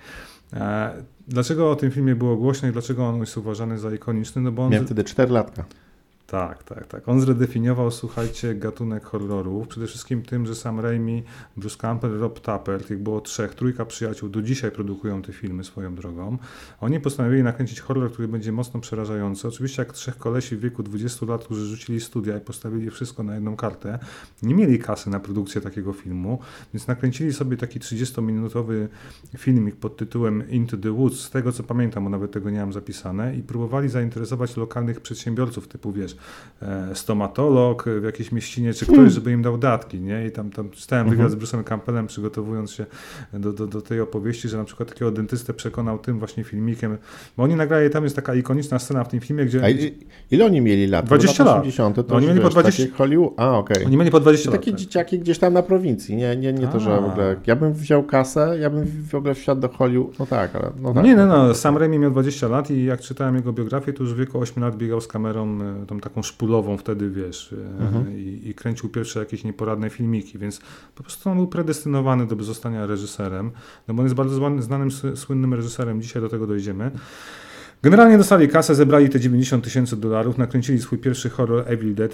Dlaczego o tym filmie było głośno i dlaczego on jest uważany za ikoniczny? No bo on... Miałem wtedy 4 latka. Tak. On zredefiniował, słuchajcie, gatunek horrorów. Przede wszystkim tym, że Sam Raimi, Bruce Campbell, Rob Tapert, tych było trójka przyjaciół, do dzisiaj produkują te filmy swoją drogą. Oni postanowili nakręcić horror, który będzie mocno przerażający. Oczywiście jak trzech kolesi w wieku 20 lat, którzy rzucili studia i postawili wszystko na jedną kartę, nie mieli kasy na produkcję takiego filmu, więc nakręcili sobie taki 30-minutowy filmik pod tytułem Into the Woods, z tego co pamiętam, bo nawet tego nie mam zapisane, i próbowali zainteresować lokalnych przedsiębiorców typu, wiesz, stomatolog w jakiejś mieścinie, czy ktoś, żeby im dał datki, nie? I tam stałem wywiad z Bruce'em Campbellem, przygotowując się do tej opowieści, że na przykład takiego dentystę przekonał tym właśnie filmikiem, bo oni nagrali, tam jest taka ikoniczna scena w tym filmie, gdzie... Ile oni mieli lat? 20 lat. 80, to oni mieli po 20 lat. A, okej. Oni mieli po 20 lat. Takie dzieciaki gdzieś tam na prowincji, nie to, że w ogóle... Ja bym wziął kasę, ja bym w ogóle wsiadł do Hollywood, no tak, ale... Sam Raimi miał 20 lat i jak czytałem jego biografię, to już w wieku 8 lat biegał z kamerą tą taką szpulową wtedy, wiesz, i kręcił pierwsze jakieś nieporadne filmiki, więc po prostu on był predestynowany do zostania reżyserem, no bo on jest bardzo znanym, słynnym reżyserem, dzisiaj do tego dojdziemy. Generalnie dostali kasę, zebrali te $90,000, nakręcili swój pierwszy horror Evil Dead.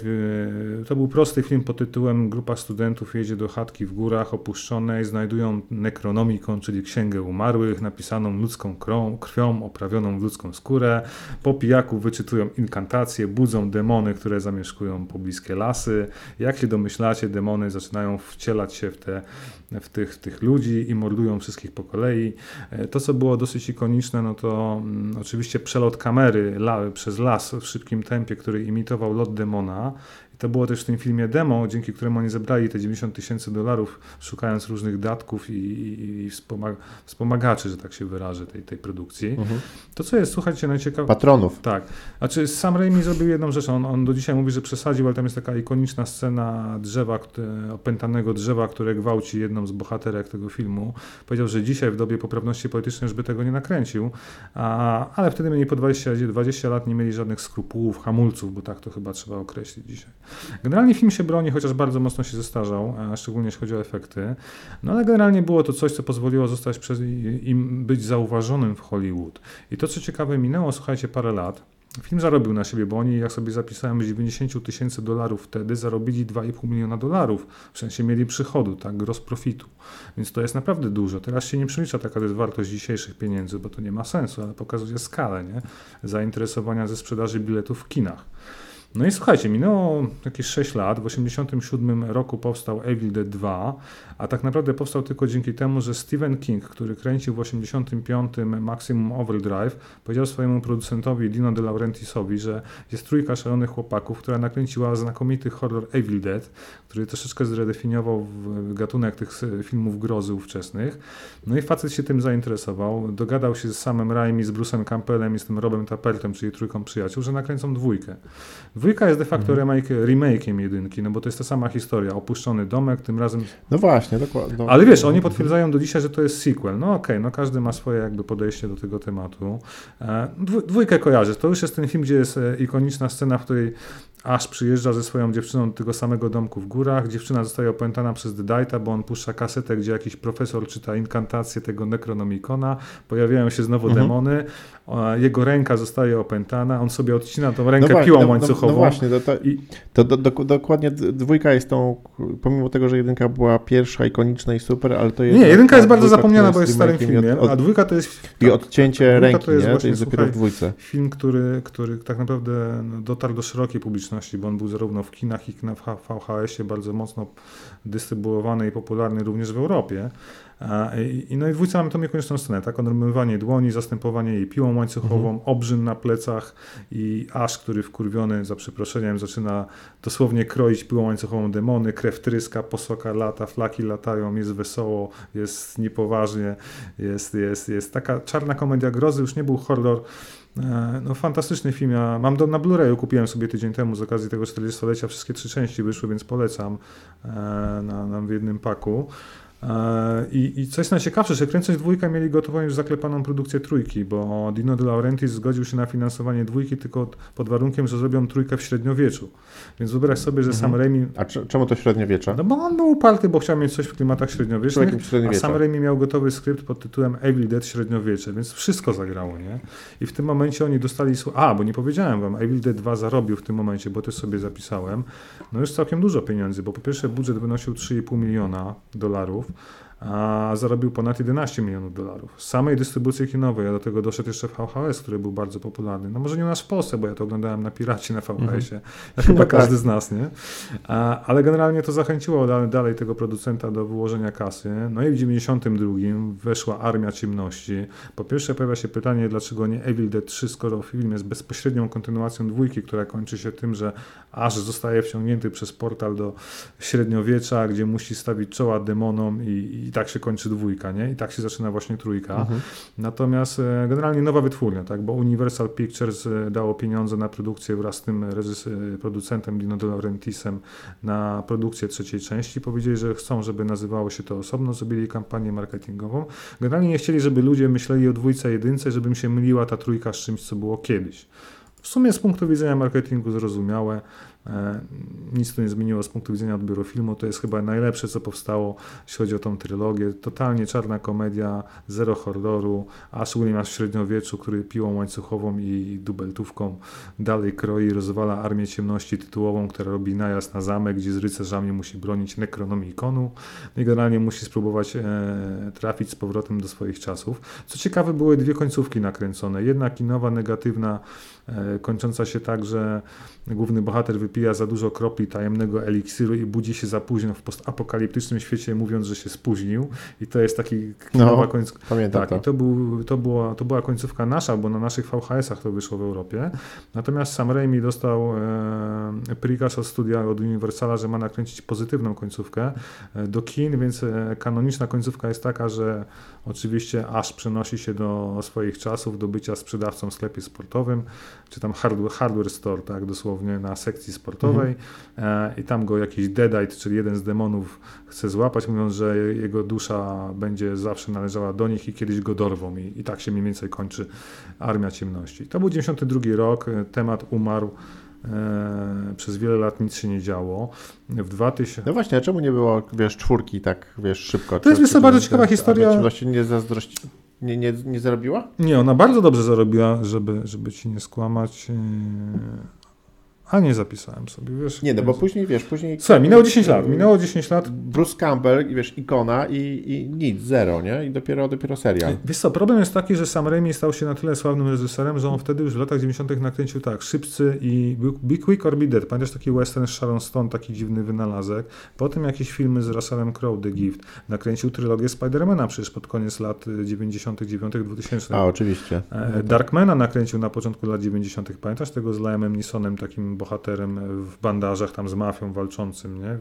To był prosty film pod tytułem grupa studentów jedzie do chatki w górach opuszczonej, znajdują Nekronomikon, czyli księgę umarłych, napisaną ludzką krwią, oprawioną w ludzką skórę. Po pijaku wyczytują inkantacje, budzą demony, które zamieszkują pobliskie lasy. Jak się domyślacie, demony zaczynają wcielać się w tych ludzi i mordują wszystkich po kolei. To, co było dosyć ikoniczne, no to oczywiście przelot kamery przez las w szybkim tempie, który imitował lot demona. I to było też w tym filmie demo, dzięki któremu oni zebrali te $90,000, szukając różnych datków i wspomagaczy, że tak się wyrażę, tej produkcji. To, co jest, słuchajcie, najciekawsze... Patronów. Tak. Znaczy Sam Raimi zrobił jedną rzecz. On do dzisiaj mówi, że przesadził, ale tam jest taka ikoniczna scena opętanego drzewa, które gwałci jedną z bohaterek tego filmu. Powiedział, że dzisiaj w dobie poprawności politycznej już by tego nie nakręcił, ale wtedy mieli po 20 lat, nie mieli żadnych skrupułów, hamulców, bo tak to chyba trzeba określić dzisiaj. Generalnie film się broni, chociaż bardzo mocno się zestarzał, szczególnie jeśli chodzi o efekty, no ale generalnie było to coś, co pozwoliło zostać być zauważonym w Hollywood. I to, co ciekawe, minęło, słuchajcie, parę lat. Film zarobił na siebie, bo oni, jak sobie zapisałem, z $90,000 wtedy zarobili $2,5 miliona. W sensie mieli przychodu, tak, gross profitu. Więc to jest naprawdę dużo. Teraz się nie przelicza taka jest wartość dzisiejszych pieniędzy, bo to nie ma sensu, ale pokazuje skalę, nie? Zainteresowania ze sprzedaży biletów w kinach. No i słuchajcie, minęło jakieś 6 lat, w 1987 roku powstał Evil Dead 2, a tak naprawdę powstał tylko dzięki temu, że Stephen King, który kręcił w 1985 Maximum Overdrive, powiedział swojemu producentowi Dino De Laurentiisowi, że jest trójka szalonych chłopaków, która nakręciła znakomity horror Evil Dead, który troszeczkę zredefiniował gatunek tych filmów grozy ówczesnych. No i facet się tym zainteresował, dogadał się z Samem Raimi, z Bruce'em Campbellem i z tym Robem Tapertem, czyli trójką przyjaciół, że nakręcą dwójkę. Dwójka jest de facto remake'iem jedynki, no bo to jest ta sama historia, opuszczony domek, tym razem... No właśnie, dokładnie. Ale wiesz, oni potwierdzają do dzisiaj, że to jest sequel. No okej, no każdy ma swoje jakby podejście do tego tematu. Dwójkę kojarzę, to już jest ten film, gdzie jest ikoniczna scena, w której Ash przyjeżdża ze swoją dziewczyną do tego samego domku w górach. Dziewczyna zostaje opętana przez Dedaita, bo on puszcza kasetę, gdzie jakiś profesor czyta inkantację tego Necronomicona. Pojawiają się znowu demony. Jego ręka zostaje opętana. On sobie odcina tą rękę piłą łańcuchową. No właśnie, dokładnie dwójka jest tą, pomimo tego, że jedynka była pierwsza, ikoniczna i super, ale to jest... Nie, jedynka jest bardzo zapomniana, bo jest w starym filmie, a dwójka to jest... I odcięcie ręki, to jest, nie? Właśnie, to jest dopiero w dwójce. Film, który tak naprawdę dotarł do szerokiej publiczności, bo on był zarówno w kinach, jak i na VHS-ie bardzo mocno dystrybuowany i popularny również w Europie. No i dwójca mamy tą niekonieczną scenę, tak? Odrąbywanie dłoni, zastępowanie jej piłą łańcuchową, obrzyn na plecach i Ash, który wkurwiony, za przeproszeniem, zaczyna dosłownie kroić piłą łańcuchową demony, krew tryska, posoka lata, flaki latają, jest wesoło, jest niepoważnie, jest taka czarna komedia grozy, już nie był horror. No fantastyczny film, ja mam na Blu-rayu, kupiłem sobie tydzień temu z okazji tego 40-lecia, wszystkie 3 części wyszły, więc polecam w jednym paku. I coś najciekawsze, że kręcąc dwójkę mieli gotową już zaklepaną produkcję trójki, bo Dino De Laurentiis zgodził się na finansowanie dwójki tylko pod warunkiem, że zrobią trójkę w średniowieczu. Więc wyobraź sobie, że Sam Raimi... A czemu to średniowiecze? No bo on był uparty, bo chciał mieć coś w klimatach średniowiecznych, a Sam Raimi miał gotowy skrypt pod tytułem Evil Dead średniowiecze, więc wszystko zagrało, nie? I w tym momencie oni dostali... bo nie powiedziałem wam, Evil Dead 2 zarobił w tym momencie, bo też sobie zapisałem, no już całkiem dużo pieniędzy, bo po pierwsze budżet wynosił $3,5 miliona, a zarobił ponad $11 milionów. Z samej dystrybucji kinowej, a do tego doszedł jeszcze VHS, który był bardzo popularny. No może nie u nas w Polsce, bo ja to oglądałem na Piracie na VHS-ie, jak chyba każdy z nas, nie? Ale generalnie to zachęciło dalej tego producenta do wyłożenia kasy. No i w 92 weszła Armia Ciemności. Po pierwsze pojawia się pytanie, dlaczego nie Evil Dead 3, skoro film jest bezpośrednią kontynuacją dwójki, która kończy się tym, że Ash zostaje wciągnięty przez portal do średniowiecza, gdzie musi stawić czoła demonom i tak się kończy dwójka, nie? I tak się zaczyna właśnie trójka. Natomiast generalnie nowa wytwórnia, tak? Bo Universal Pictures dało pieniądze na produkcję wraz z tym producentem Dino De Laurentisem na produkcję trzeciej części. Powiedzieli, że chcą, żeby nazywało się to osobno. Zrobili kampanię marketingową. Generalnie nie chcieli, żeby ludzie myśleli o dwójce, jedynce, żeby im się myliła ta trójka z czymś, co było kiedyś. W sumie z punktu widzenia marketingu zrozumiałe. Nic to nie zmieniło z punktu widzenia odbioru filmu. To jest chyba najlepsze, co powstało, jeśli chodzi o tą trylogię. Totalnie czarna komedia, zero horroru. Ash Williams w średniowieczu, który piłą łańcuchową i dubeltówką dalej kroi, rozwala Armię Ciemności tytułową, która robi najazd na zamek, gdzie z rycerzami musi bronić Nekronomikonu i generalnie musi spróbować trafić z powrotem do swoich czasów. Co ciekawe, były dwie końcówki nakręcone. Jedna kinowa, negatywna, kończąca się tak, że główny bohater wypija za dużo kropli tajemnego eliksiru i budzi się za późno w postapokaliptycznym świecie, mówiąc, że się spóźnił. I to jest taki kinowa końcówka. Pamiętam tak, to. I to była końcówka nasza, bo na naszych VHS-ach to wyszło w Europie. Natomiast Sam Raimi dostał prikaz od studia, od Universala, że ma nakręcić pozytywną końcówkę do kin, więc kanoniczna końcówka jest taka, że oczywiście Ash przenosi się do swoich czasów, do bycia sprzedawcą w sklepie sportowym, czy tam hardware store, tak dosłownie na sekcji sportowej i tam go jakiś Deadite, czyli jeden z demonów chce złapać, mówiąc, że jego dusza będzie zawsze należała do nich i kiedyś go dorwą i tak się mniej więcej kończy Armia Ciemności. To był 92 rok, temat umarł, przez wiele lat nic się nie działo. W 2000... No właśnie, a czemu nie było, czwórki tak, szybko? To jest bardzo ciekawa historia. Nie zarobiła? Nie, ona bardzo dobrze zarobiła, żeby ci nie skłamać. A nie zapisałem sobie, Nie, no bo później... Słuchaj, minęło 10 lat. Bruce Campbell, ikona i nic, zero, nie? I dopiero serial. Wiesz co, problem jest taki, że Sam Raimi stał się na tyle sławnym reżyserem, że on wtedy już w latach 90 nakręcił tak, Szybcy i Be Quick or Be Dead. Pamiętasz taki western z Sharon Stone, taki dziwny wynalazek. Potem jakieś filmy z Russellem Crowe, The Gift. Nakręcił trylogię Spider-Mana przecież pod koniec lat 99, 2000. A, oczywiście. Darkmana nakręcił na początku lat 90. Pamiętasz tego z Liamem Neesonem, takim bohaterem w bandażach, tam z mafią walczącym, nie?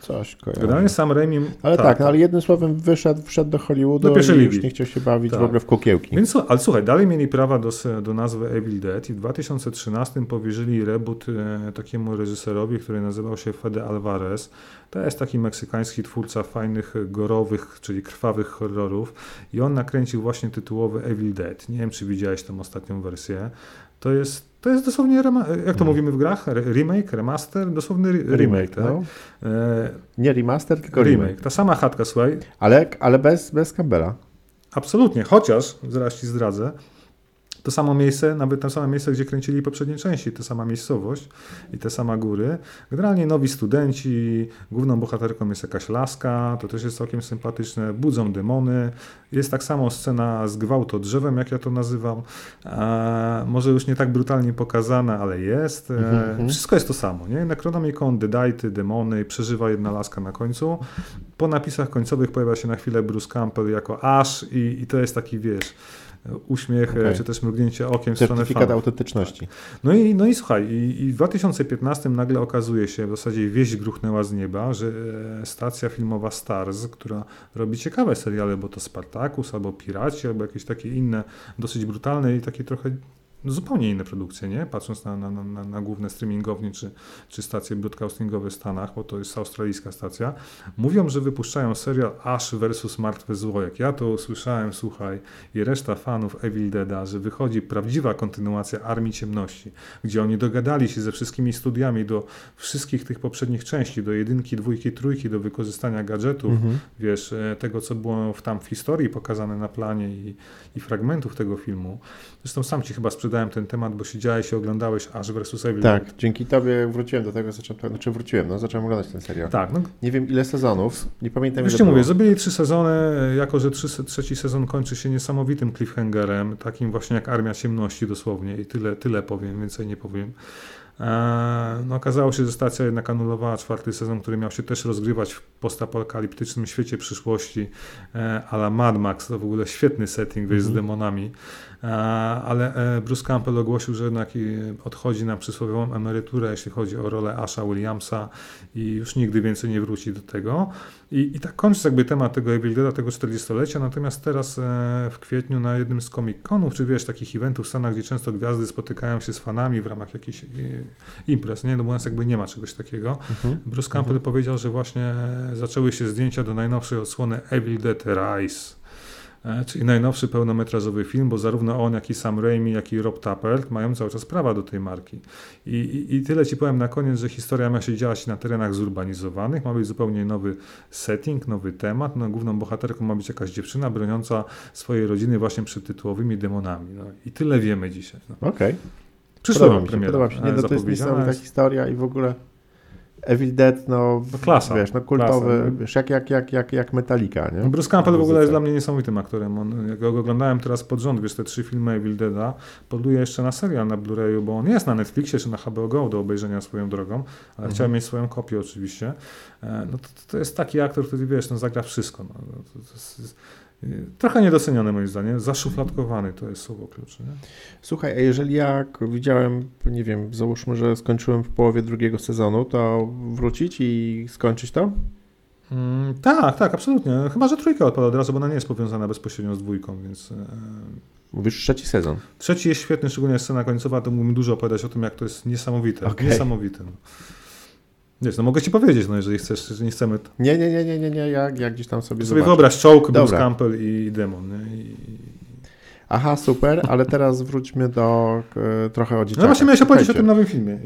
Coś kojarzy. Generalnie Sam Raimi... Ale ale jednym słowem wszedł do Hollywoodu i już nie chciał się bawić w ogóle w kukiełki. Więc, ale słuchaj, dalej mieli prawa do nazwy Evil Dead i w 2013 powierzyli reboot takiemu reżyserowi, który nazywał się Fede Alvarez. To jest taki meksykański twórca fajnych, gorowych, czyli krwawych horrorów i on nakręcił właśnie tytułowy Evil Dead. Nie wiem, czy widziałeś tą ostatnią wersję. To jest dosłownie, jak to mówimy w grach, remake, remaster, dosłowny remake, tak? No. Nie remaster, tylko remake. Ta sama chatka, słuchaj. Ale bez Campbella. Absolutnie, chociaż, zaraz ci zdradzę, to samo miejsce, nawet to samo miejsce, gdzie kręcili poprzednie części, ta sama miejscowość i te same góry. Generalnie nowi studenci, główną bohaterką jest jakaś laska, to też jest całkiem sympatyczne, budzą demony. Jest tak samo scena z gwałtu drzewem, jak ja to nazywam. Może już nie tak brutalnie pokazana, ale jest. Wszystko jest to samo, nie? Nekronomikon, dedajty, demony, przeżywa jedna laska na końcu. Po napisach końcowych pojawia się na chwilę Bruce Campbell jako Ash i to jest taki, uśmiech, czy też mrugnięcie okiem w stronę fanów. Certyfikat autentyczności. No i słuchaj, i w 2015 nagle okazuje się, w zasadzie wieść gruchnęła z nieba, że stacja filmowa Starz, która robi ciekawe seriale, bo to Spartacus, albo Piraci, albo jakieś takie inne, dosyć brutalne i takie trochę no zupełnie inne produkcje, nie? Patrząc na główne streamingownie czy stacje broadcastingowe w Stanach, bo to jest australijska stacja, mówią, że wypuszczają serial Ash vs. Martwe Zło. Jak ja to usłyszałem, słuchaj, i reszta fanów Evil Deada, że wychodzi prawdziwa kontynuacja Armii Ciemności, gdzie oni dogadali się ze wszystkimi studiami do wszystkich tych poprzednich części, do jedynki, dwójki, trójki, do wykorzystania gadżetów, wiesz, tego, co było tam w historii pokazane na planie i fragmentów tego filmu. Zresztą sam ci chyba sprzedałem ten temat, bo siedziałeś i oglądałeś Ash vs. Evil Dead. Tak, dzięki tobie wróciłem do tego, zacząłem oglądać ten serial. Tak, no. Nie wiem ile sezonów, nie pamiętam ile było. Mówię, zrobili 3 sezony, jako że trzeci sezon kończy się niesamowitym cliffhangerem, takim właśnie jak Armia Ciemności dosłownie i tyle powiem, więcej nie powiem. No, okazało się, że stacja jednak anulowała 4. sezon, który miał się też rozgrywać w postapokaliptycznym świecie przyszłości a la Mad Max, to w ogóle świetny setting, wiesz, z demonami, ale Bruce Campbell ogłosił, że jednak odchodzi na przysłowiową emeryturę, jeśli chodzi o rolę Asha Williamsa i już nigdy więcej nie wróci do tego. I tak kończy jakby temat tego Evil Deada, tego 40-lecia, natomiast teraz w kwietniu na jednym z Comic-Conów, czy wiesz, takich eventów w Stanach, gdzie często gwiazdy spotykają się z fanami w ramach jakichś imprez, nie? No bo u nas jakby nie ma czegoś takiego. Bruce Campbell powiedział, że właśnie zaczęły się zdjęcia do najnowszej odsłony Evil Dead Rise, czyli najnowszy pełnometrażowy film, bo zarówno on, jak i Sam Raimi, jak i Rob Tapert mają cały czas prawa do tej marki. I tyle ci powiem na koniec, że historia ma się dziać na terenach zurbanizowanych, ma być zupełnie nowy setting, nowy temat. No, główną bohaterką ma być jakaś dziewczyna broniąca swojej rodziny właśnie przed tytułowymi demonami. No, i tyle wiemy dzisiaj. No. Okej. Podoba mi się. Nie, to jest niesamowita historia i w ogóle Evil Dead, no klasa, wiesz, no kultowy, klasa, wiesz, jak Metallica, nie? Bruce Campbell w ogóle jest dla mnie niesamowitym aktorem. On, jak go oglądałem teraz pod rząd, wiesz, te 3 filmy Evil Deada, podluję jeszcze na serial na Blu-rayu, bo on jest na Netflixie czy na HBO Go do obejrzenia swoją drogą, ale chciałem mieć swoją kopię oczywiście. No to jest taki aktor, który, wiesz, no zagra wszystko. No, to jest trochę niedoceniony moim zdaniem, zaszufladkowany to jest słowo klucz. Nie? Słuchaj, a jeżeli jak widziałem, nie wiem, załóżmy, że skończyłem w połowie 2. sezonu, to wrócić i skończyć to? Tak, absolutnie. Chyba że 3 odpada od razu, bo ona nie jest powiązana bezpośrednio z 2, więc... Mówisz 3. sezon. 3 jest świetny, szczególnie scena końcowa, to mógłbym dużo opowiadać o tym, jak to jest niesamowite. Okay. Niesamowite. Wiesz, no mogę ci powiedzieć, no jeżeli chcesz, nie chcemy... Nie, ja gdzieś tam sobie zobaczę. Wyobraź czołg, Bruce Campbell i demon. Nie? Aha, super, ale teraz wróćmy do trochę o dzieciakach. No właśnie miałeś opowiedzieć o tym nowym filmie.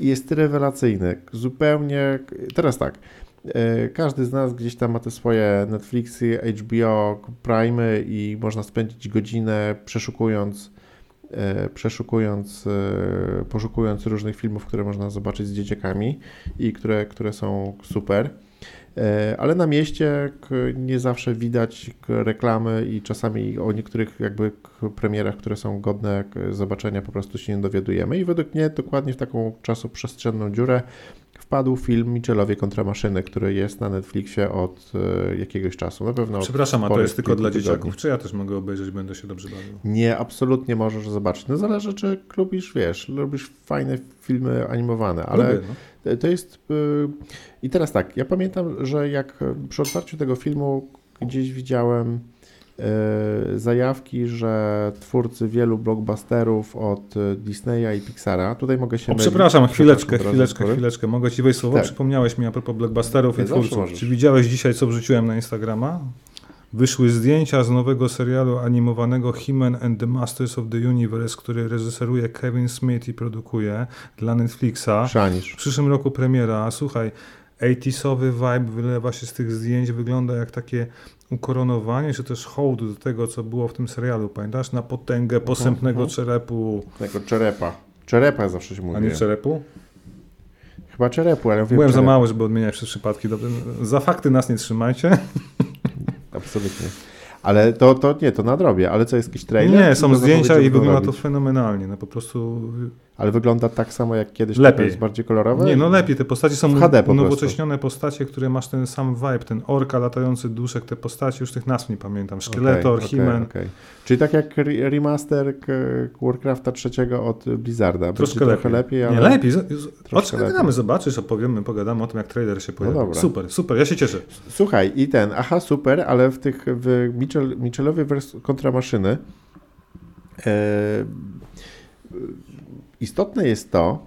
Jest rewelacyjny, zupełnie... Teraz tak, każdy z nas gdzieś tam ma te swoje Netflixy, HBO, Prime i można spędzić godzinę poszukując różnych filmów, które można zobaczyć z dzieciakami i które są super, ale na mieście nie zawsze widać reklamy i czasami o niektórych jakby premierach, które są godne zobaczenia, po prostu się nie dowiadujemy i według mnie dokładnie w taką czasoprzestrzenną dziurę wpadł film Mitchellowie kontra maszyny, który jest na Netflixie od jakiegoś czasu. Na pewno. Przepraszam, a to jest tylko dla dzieciaków. Czy ja też mogę obejrzeć, będę się dobrze bawił? Nie, absolutnie możesz zobaczyć. No zależy, czy lubisz, wiesz, lubisz fajne filmy animowane, ale lubię, no. To jest... I teraz tak, ja pamiętam, że jak przy otwarciu tego filmu gdzieś widziałem zajawki, że twórcy wielu blockbusterów od Disneya i Pixara, tutaj mogę się... Przepraszam, chwileczkę. Mogę ci wejść słowo? Tak. Przypomniałeś mi a propos blockbusterów i twórców. Możesz. Czy widziałeś dzisiaj, co wrzuciłem na Instagrama? Wyszły zdjęcia z nowego serialu animowanego He-Man and the Masters of the Universe, który reżyseruje Kevin Smith i produkuje dla Netflixa. Szanisz. W przyszłym roku premiera. Słuchaj, 80'sowy vibe wylewa się z tych zdjęć, wygląda jak takie ukoronowanie, czy też hołd do tego, co było w tym serialu, pamiętasz? Na potęgę posępnego czerepu. Tego czerepa. Czerepa zawsze się mówi. A nie czerepu? Chyba czerepu, ale... Byłem za mały, żeby odmieniać wszystkie przypadki. Dobrze. Za fakty nas nie trzymajcie. Absolutnie. Ale to nadrobię. Ale co, jest jakiś trailer? Nie, są zdjęcia i wygląda to fenomenalnie. No po prostu... Ale wygląda tak samo jak kiedyś, lepiej. To jest bardziej kolorowe? Nie, no lepiej. Te postacie są unowocześnione postacie, które masz ten sam vibe, ten orka, latający duszek, te postacie, już tych nazw nie pamiętam, Szkieletor, He-Man. Okay. Czyli tak jak remaster Warcrafta 3 od Blizzarda. Trochę lepiej, ale... Nie, lepiej. Odgadamy, zobaczysz, opowiemy, pogadamy o tym, jak trailer się pojawi. No super, ja się cieszę. Słuchaj, i ten, aha, super, ale w Mitchellowie kontra maszyny Istotne jest to,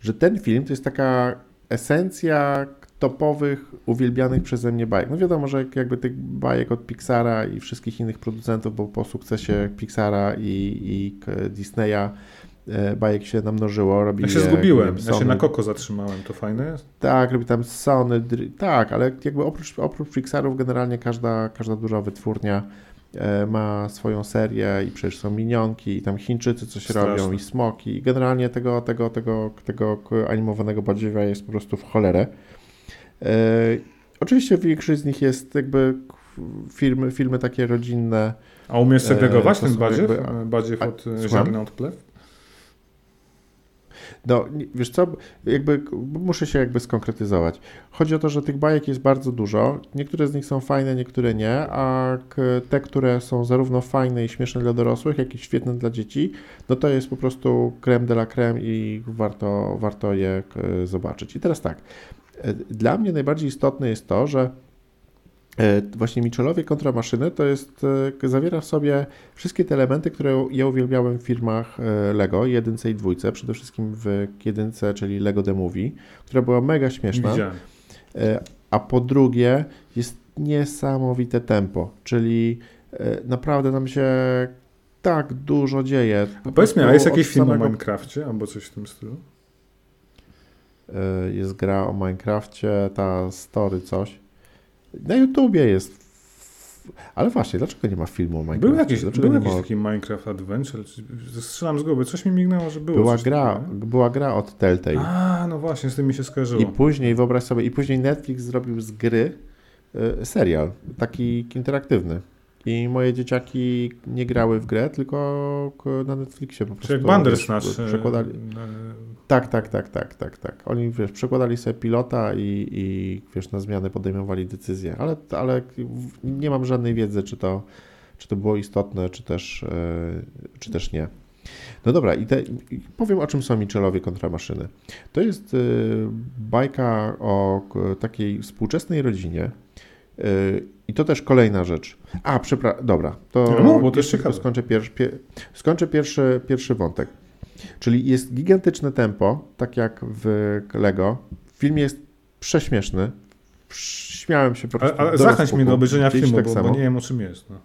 że ten film to jest taka esencja topowych, uwielbianych przeze mnie bajek. No wiadomo, że jakby tych bajek od Pixara i wszystkich innych producentów, bo po sukcesie Pixara i Disneya bajek się namnożyło. Robi się zgubiłem, Sony. Ja się na Koko zatrzymałem, to fajne jest? Tak, robi tam Sony, tak, ale jakby oprócz Pixarów generalnie każda duża wytwórnia ma swoją serię i przecież są Minionki i tam Chińczycy coś robią i Smoki. Generalnie tego animowanego badziewia jest po prostu w cholerę. Oczywiście większość z nich jest jakby filmy takie rodzinne. A umiesz segregować ten badziew od ziarna, od plew? No, wiesz co, jakby muszę się jakby skonkretyzować. Chodzi o to, że tych bajek jest bardzo dużo. Niektóre z nich są fajne, niektóre nie, a te, które są zarówno fajne i śmieszne dla dorosłych, jak i świetne dla dzieci, no to jest po prostu crème de la crème i warto je zobaczyć. I teraz tak, dla mnie najbardziej istotne jest to, że właśnie Mitchellowie kontra maszyny to jest, zawiera w sobie wszystkie te elementy, które ja uwielbiałem w firmach Lego, jedynce i dwójce, przede wszystkim w jedynce, czyli Lego The Movie, która była mega śmieszna. Widziałem. A po drugie jest niesamowite tempo, czyli naprawdę nam się tak dużo dzieje. A powiedz mi, a jest jakiś film o Minecrafcie albo coś w tym stylu? Jest gra o Minecrafcie, ta story coś. Na YouTubie jest. Ale właśnie, dlaczego nie ma filmu o Minecraftie? Był jakiś taki Minecraft Adventure? Strzelam z głowy, coś mi mignęło, że było. Była gra od Telltale. A, no właśnie, z tym mi się skojarzyło. I później, wyobraź sobie, Netflix zrobił z gry serial, taki interaktywny. I moje dzieciaki nie grały w grę, tylko na Netflixie po prostu. Czy jak Bandersnatch przekładali. Tak. Oni, wiesz, przekładali sobie pilota i wiesz, na zmianę podejmowali decyzje, ale nie mam żadnej wiedzy, czy to było istotne, czy też nie. No dobra, i powiem, o czym są Mitchellowie kontra maszyny. To jest bajka o takiej współczesnej rodzinie. I to też kolejna rzecz. Dobra, to no, bo skończę pierwszy wątek. Czyli jest gigantyczne tempo, tak jak w Lego. Film jest prześmieszny. Śmiałem się po prostu. Ale zachęć mnie do obejrzenia filmu, tak bo nie wiem, o czym jest. No.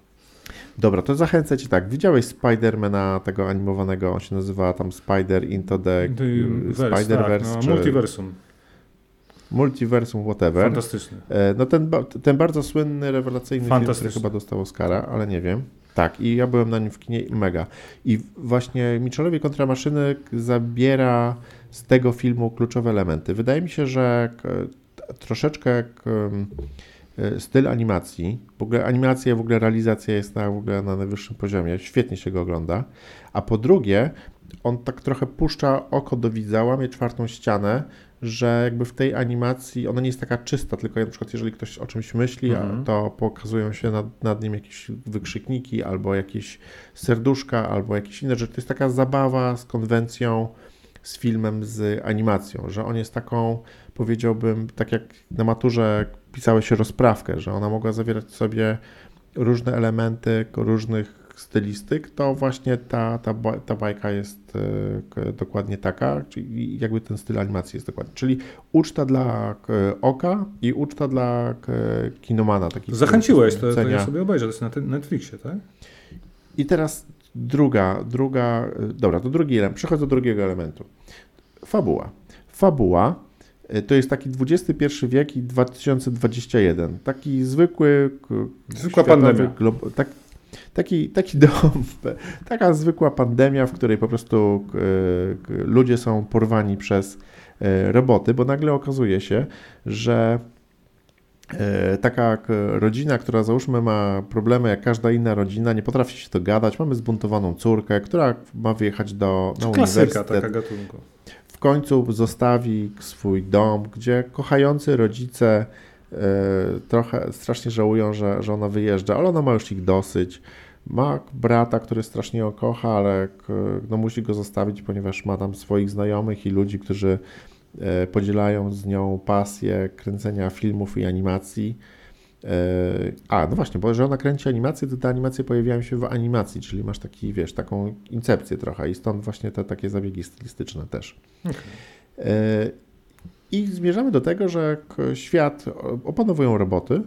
Dobra, to zachęcę cię tak. Widziałeś Spider-Mana, tego animowanego, on się nazywa tam Spider Into the Spider-Verse. Tak, no, Multiversum, whatever. Fantastyczny. No ten bardzo słynny, rewelacyjny film, który chyba dostał Oscara, ale nie wiem. Tak, i ja byłem na nim w kinie mega. I właśnie Mitchellowie kontra maszyny zabiera z tego filmu kluczowe elementy. Wydaje mi się, że troszeczkę styl animacji, w ogóle animacja, w ogóle realizacja jest na najwyższym poziomie. Świetnie się go ogląda. A po drugie, on tak trochę puszcza oko do widza, łamie czwartą ścianę, że jakby w tej animacji ona nie jest taka czysta, tylko na przykład jeżeli ktoś o czymś myśli, to pokazują się nad nim jakieś wykrzykniki, albo jakieś serduszka, albo jakieś inne rzeczy. To jest taka zabawa z konwencją, z filmem, z animacją, że on jest taką, powiedziałbym, tak jak na maturze pisałeś się rozprawkę, że ona mogła zawierać w sobie różne elementy różnych stylistyk, to właśnie ta bajka jest dokładnie taka, czyli jakby ten styl animacji jest dokładnie. Czyli uczta dla oka i uczta dla kinomana. Zachęciłeś, to ja sobie obejrzę, to jest na Netflixie, tak? I teraz przechodzę do drugiego elementu. Fabuła. To jest taki XXI wiek i 2021. Taki zwykła pandemia. Taka zwykła pandemia, w której po prostu ludzie są porwani przez roboty, bo nagle okazuje się, że taka rodzina, która załóżmy ma problemy jak każda inna rodzina, nie potrafi się dogadać, mamy zbuntowaną córkę, która ma wyjechać na uniwersytet. Klasyka taka gatunku. W końcu zostawi swój dom, gdzie kochający rodzice trochę strasznie żałują, że ona wyjeżdża, ale ona ma już ich dosyć. Ma brata, który strasznie ją kocha, ale no, musi go zostawić, ponieważ ma tam swoich znajomych i ludzi, którzy podzielają z nią pasję kręcenia filmów i animacji. No właśnie, bo że ona kręci animacje, to te animacje pojawiają się w animacji, czyli masz taki, wiesz, taką incepcję trochę i stąd właśnie te takie zabiegi stylistyczne też. Okay. I zmierzamy do tego, że świat opanowują roboty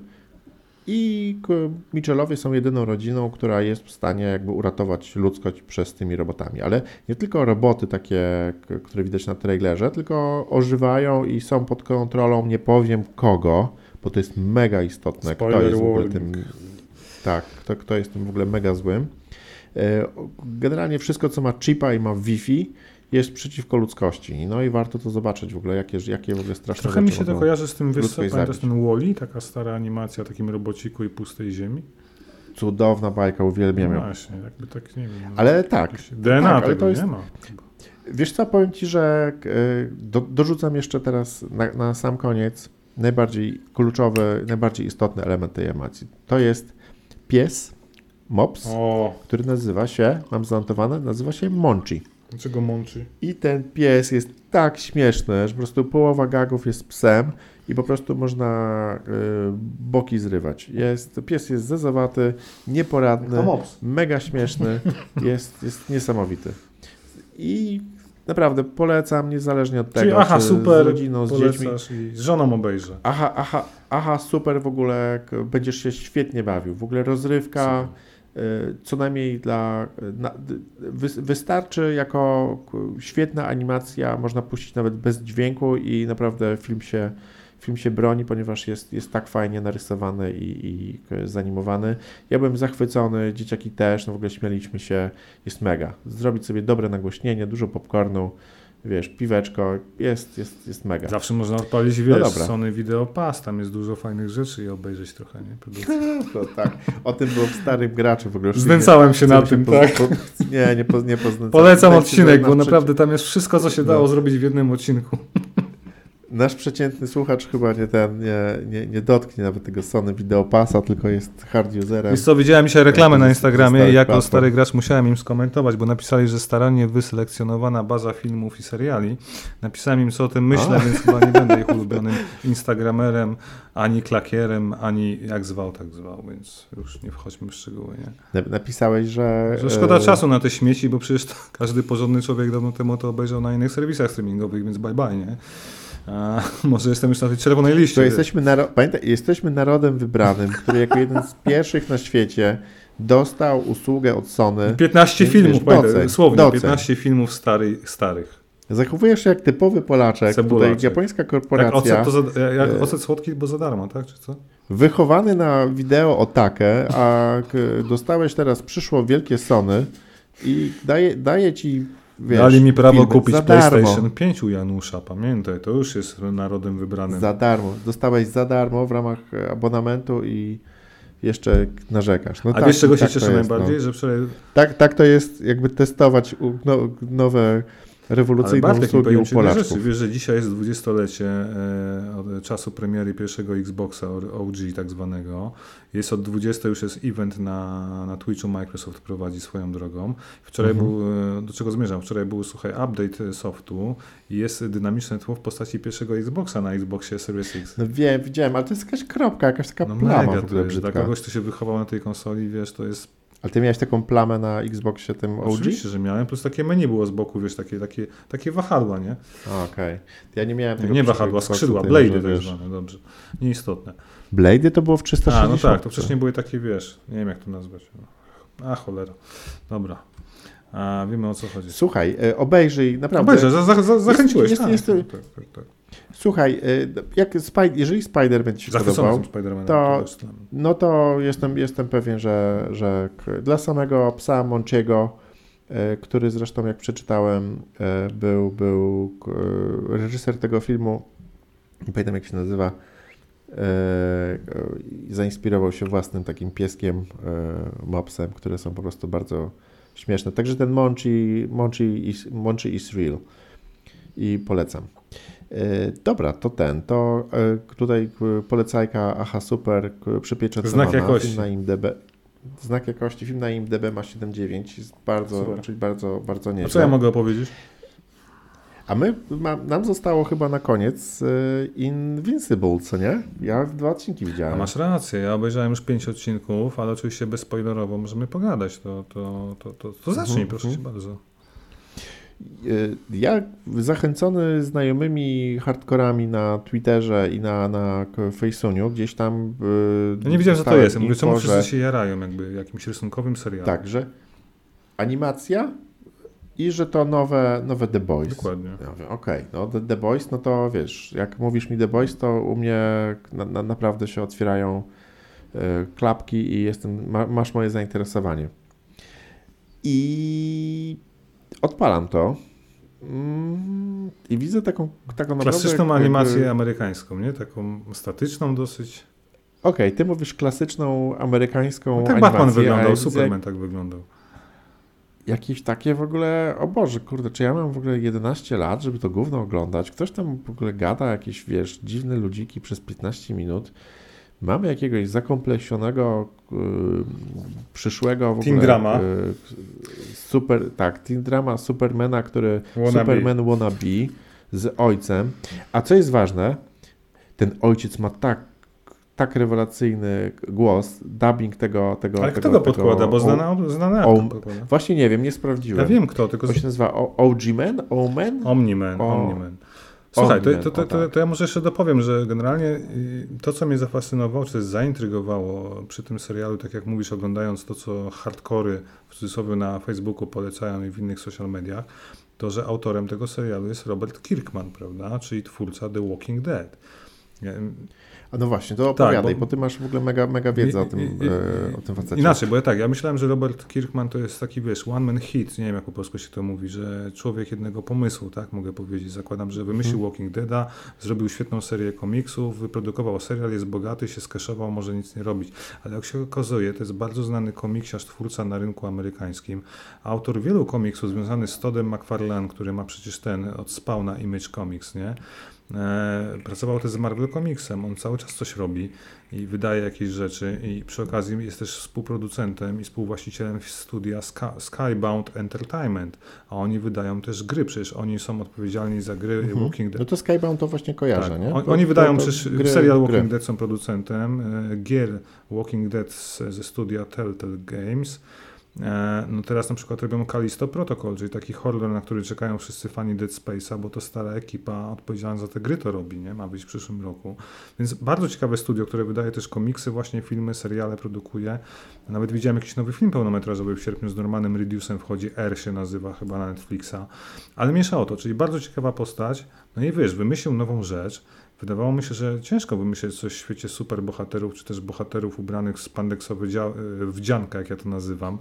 i Mitchellowie są jedyną rodziną, która jest w stanie jakby uratować ludzkość przez tymi robotami. Ale nie tylko roboty takie, które widać na trailerze, tylko ożywają i są pod kontrolą, nie powiem kogo, bo to jest mega istotne, Spoiler kto jest w ogóle tym, tak, kto jest tym w ogóle mega złym. Generalnie wszystko, co ma chipa i ma Wi-Fi, jest przeciwko ludzkości. No i warto to zobaczyć w ogóle, jakie w ogóle straszne rzeczy. Trochę mi się to kojarzy z tym, pamiętasz ten Wall-E, taka stara animacja o takim robociku i pustej ziemi? Cudowna bajka, uwielbiam ją. No właśnie, jakby tak nie wiem. Ale tak. DNA tak, ale tego to jest, nie ma. Wiesz co, powiem Ci, że dorzucam jeszcze teraz na sam koniec najbardziej kluczowy, najbardziej istotny element tej emocji. To jest pies, mops, który nazywa się, mam zanotowane, nazywa się Monchi. Dlaczego Monchi? I ten pies jest tak śmieszny, że po prostu połowa gagów jest psem i po prostu można boki zrywać. Pies jest zezowaty, nieporadny, mega śmieszny, jest niesamowity. I naprawdę polecam, niezależnie od tego, Aha, czy super, z rodziną, z dziećmi. Z żoną obejrzę. Aha, super w ogóle, będziesz się świetnie bawił. W ogóle rozrywka, co najmniej wystarczy jako świetna animacja, można puścić nawet bez dźwięku i naprawdę film się broni, ponieważ jest tak fajnie narysowany i zanimowany. Ja byłem zachwycony, dzieciaki też, no w ogóle śmialiśmy się, jest mega. Zrobić sobie dobre nagłośnienie, dużo popcornu, wiesz, piweczko, jest mega. Zawsze można odpalić, Sony Video Pass, tam jest dużo fajnych rzeczy i obejrzeć trochę, nie? To tak, o tym było w Starym Graczu w ogóle. Znęcałem się na tym, tak? Nie poznęcałem. Polecam odcinek, bo naprawdę tam jest wszystko, co się dało zrobić w jednym odcinku. Nasz przeciętny słuchacz chyba nie dotknie nawet tego Sony Videopassa, tylko jest hard userem. Wiesz co, widziałem dzisiaj reklamę na Instagramie i jako Stary Gracz musiałem im skomentować, bo napisali, że starannie wyselekcjonowana baza filmów i seriali. Napisałem im, co o tym myślę, więc chyba nie będę ich ulubionym instagramerem, ani klakierem, ani jak zwał, więc już nie wchodźmy w szczegóły. Nie? Napisałeś, że szkoda czasu na te śmieci, bo przecież to każdy porządny człowiek dawno temu to obejrzał na innych serwisach streamingowych, więc bye, nie? A może jestem już na tej czerwonej liście. To pamiętaj, jesteśmy narodem wybranym, który jako jeden z pierwszych na świecie dostał usługę od Sony. 15 filmów, słownie, 15 filmów starych. Zachowujesz się jak typowy Polaczek, tutaj japońska korporacja. Jak ocet słodki, bo za darmo, tak? Czy co? Wychowany na wideo otakę, a dostałeś teraz, przyszło wielkie Sony i daje ci... Dali mi prawo kupić PlayStation 5 u Janusza, pamiętaj, to już jest narodem wybranym. Za darmo, dostałeś za darmo w ramach abonamentu i jeszcze narzekasz. A wiesz, czego się cieszę najbardziej? Że wczoraj... Tak to jest, jakby testować nowe rewolucyjne usługi u Polaków. Rzeczy. Wiesz, że dzisiaj jest 20-lecie od czasu premiery pierwszego Xboxa OG tak zwanego. Jest od 20, już jest event na Twitchu, Microsoft prowadzi swoją drogą. Wczoraj był, do czego zmierzam? Wczoraj był, słuchaj, update softu i jest dynamiczne tło w postaci pierwszego Xboxa na Xboxie Series X. No wiem, widziałem, ale to jest jakaś kropka, jakaś taka plama w ogóle brzydka. Dla kogoś, kto się wychował na tej konsoli, wiesz, to jest... Ale ty miałeś taką plamę na Xboxie tym OG? Oczywiście, że miałem, plus takie menu było z boku, wiesz, takie wahadła, nie? Okej. Ja nie miałem tego... Nie wahadła, skrzydła, blade'y tak zwane, dobrze. Nieistotne. Blade'y to było w 360? No tak, to wcześniej były takie, wiesz, nie wiem jak to nazwać. Cholera. Dobra. A wiemy o co chodzi. Słuchaj, obejrzyj, naprawdę... Zachęciłeś. Jest. Słuchaj, jeżeli Spider-Man ci się podobał, to jestem pewien, że dla samego psa Monchiego, który zresztą jak przeczytałem był reżyser tego filmu, nie pamiętam jak się nazywa, zainspirował się własnym takim pieskiem, mopsem, które są po prostu bardzo śmieszne. Także ten Monchi is real i polecam. Dobra, to tutaj polecajka Aha Super przypieczętowana. Znak jakości. Film na IMDb ma 7,9. Jest bardzo, czyli bardzo nieźle. A co ja mogę opowiedzieć? A my, nam zostało chyba na koniec Invincible, co nie? Ja 2 odcinki widziałem. A masz rację, ja obejrzałem już 5 odcinków, ale oczywiście bezspoilerowo możemy pogadać. To zacznij, proszę cię bardzo. Ja zachęcony znajomymi hardkorami na Twitterze i na Faceuniu gdzieś tam... Ja nie wiedziałem, co to jest. Mówię, czemu wszyscy się jarają jakby jakimś rysunkowym serialem. Także animacja i że to nowe The Boys. Dokładnie. Ja mówię, okej, no The Boys, no to wiesz, jak mówisz mi The Boys, to u mnie naprawdę się otwierają klapki i masz moje zainteresowanie. I... odpalam to i widzę taką klasyczną naprawdę, animację amerykańską, nie? Taką statyczną dosyć. Okej, ty mówisz klasyczną amerykańską animację. No tak Batman wyglądał, ja Superman tak wyglądał. Jakieś takie w ogóle, o Boże, kurde, czy ja mam w ogóle 11 lat, żeby to gówno oglądać? Ktoś tam w ogóle gada jakieś, wiesz, dziwne ludziki przez 15 minut. Mamy jakiegoś zakompleksionego, przyszłego w ogóle, Team Drama Supermana, który Superman wannabe z ojcem. A co jest ważne, ten ojciec ma tak rewelacyjny głos, dubbing tego. Ale kto go podkłada? Bo znany aktor. Właśnie nie wiem, nie sprawdziłem. Ja wiem kto, tylko... To się nazywa OG-Man? O-Man? Omni-Man. Słuchaj, to ja może jeszcze dopowiem, że generalnie to, co mnie zafascynowało, czy zaintrygowało przy tym serialu, tak jak mówisz, oglądając to, co hardkory w cudzysłowie na Facebooku polecają i w innych social mediach, to, że autorem tego serialu jest Robert Kirkman, prawda? Czyli twórca The Walking Dead. A no właśnie, to opowiadaj, bo ty masz w ogóle mega, mega wiedzę o tym facecie. Inaczej, bo ja myślałem, że Robert Kirkman to jest taki, wiesz, one man hit, nie wiem jak po polsku się to mówi, że człowiek jednego pomysłu, tak mogę powiedzieć. Zakładam, że wymyślił Walking Deada, zrobił świetną serię komiksów, wyprodukował serial, jest bogaty, się skeszował, może nic nie robić. Ale jak się okazuje, to jest bardzo znany komiksiarz, twórca na rynku amerykańskim, autor wielu komiksów związanych z Toddem McFarlane, który ma przecież ten od Spawna Image Comics, nie? Pracował też z Marvel Comicsem, on cały czas coś robi i wydaje jakieś rzeczy i przy okazji jest też współproducentem i współwłaścicielem studia Skybound Entertainment, a oni wydają też gry, przecież oni są odpowiedzialni za gry Walking Dead. No to Skybound to właśnie kojarzę, tak. Nie? Oni wydają przecież serial Walking Dead, są producentem, gier Walking Dead ze studia Telltale Games. No teraz na przykład robią Callisto Protocol, czyli taki horror, na który czekają wszyscy fani Dead Space'a, bo to stara ekipa odpowiedzialna za te gry to robi, nie? Ma być w przyszłym roku. Więc bardzo ciekawe studio, które wydaje też komiksy, właśnie filmy, seriale produkuje. Nawet widziałem jakiś nowy film pełnometrażowy w sierpniu z Normanem Reedusem wchodzi, R się nazywa chyba na Netflixa, ale mieszało to, czyli bardzo ciekawa postać. No i wiesz, wymyślił nową rzecz. Wydawało mi się, że ciężko wymyśleć coś w świecie superbohaterów, czy też bohaterów ubranych w spandeksowe wdzianka, jak ja to nazywam.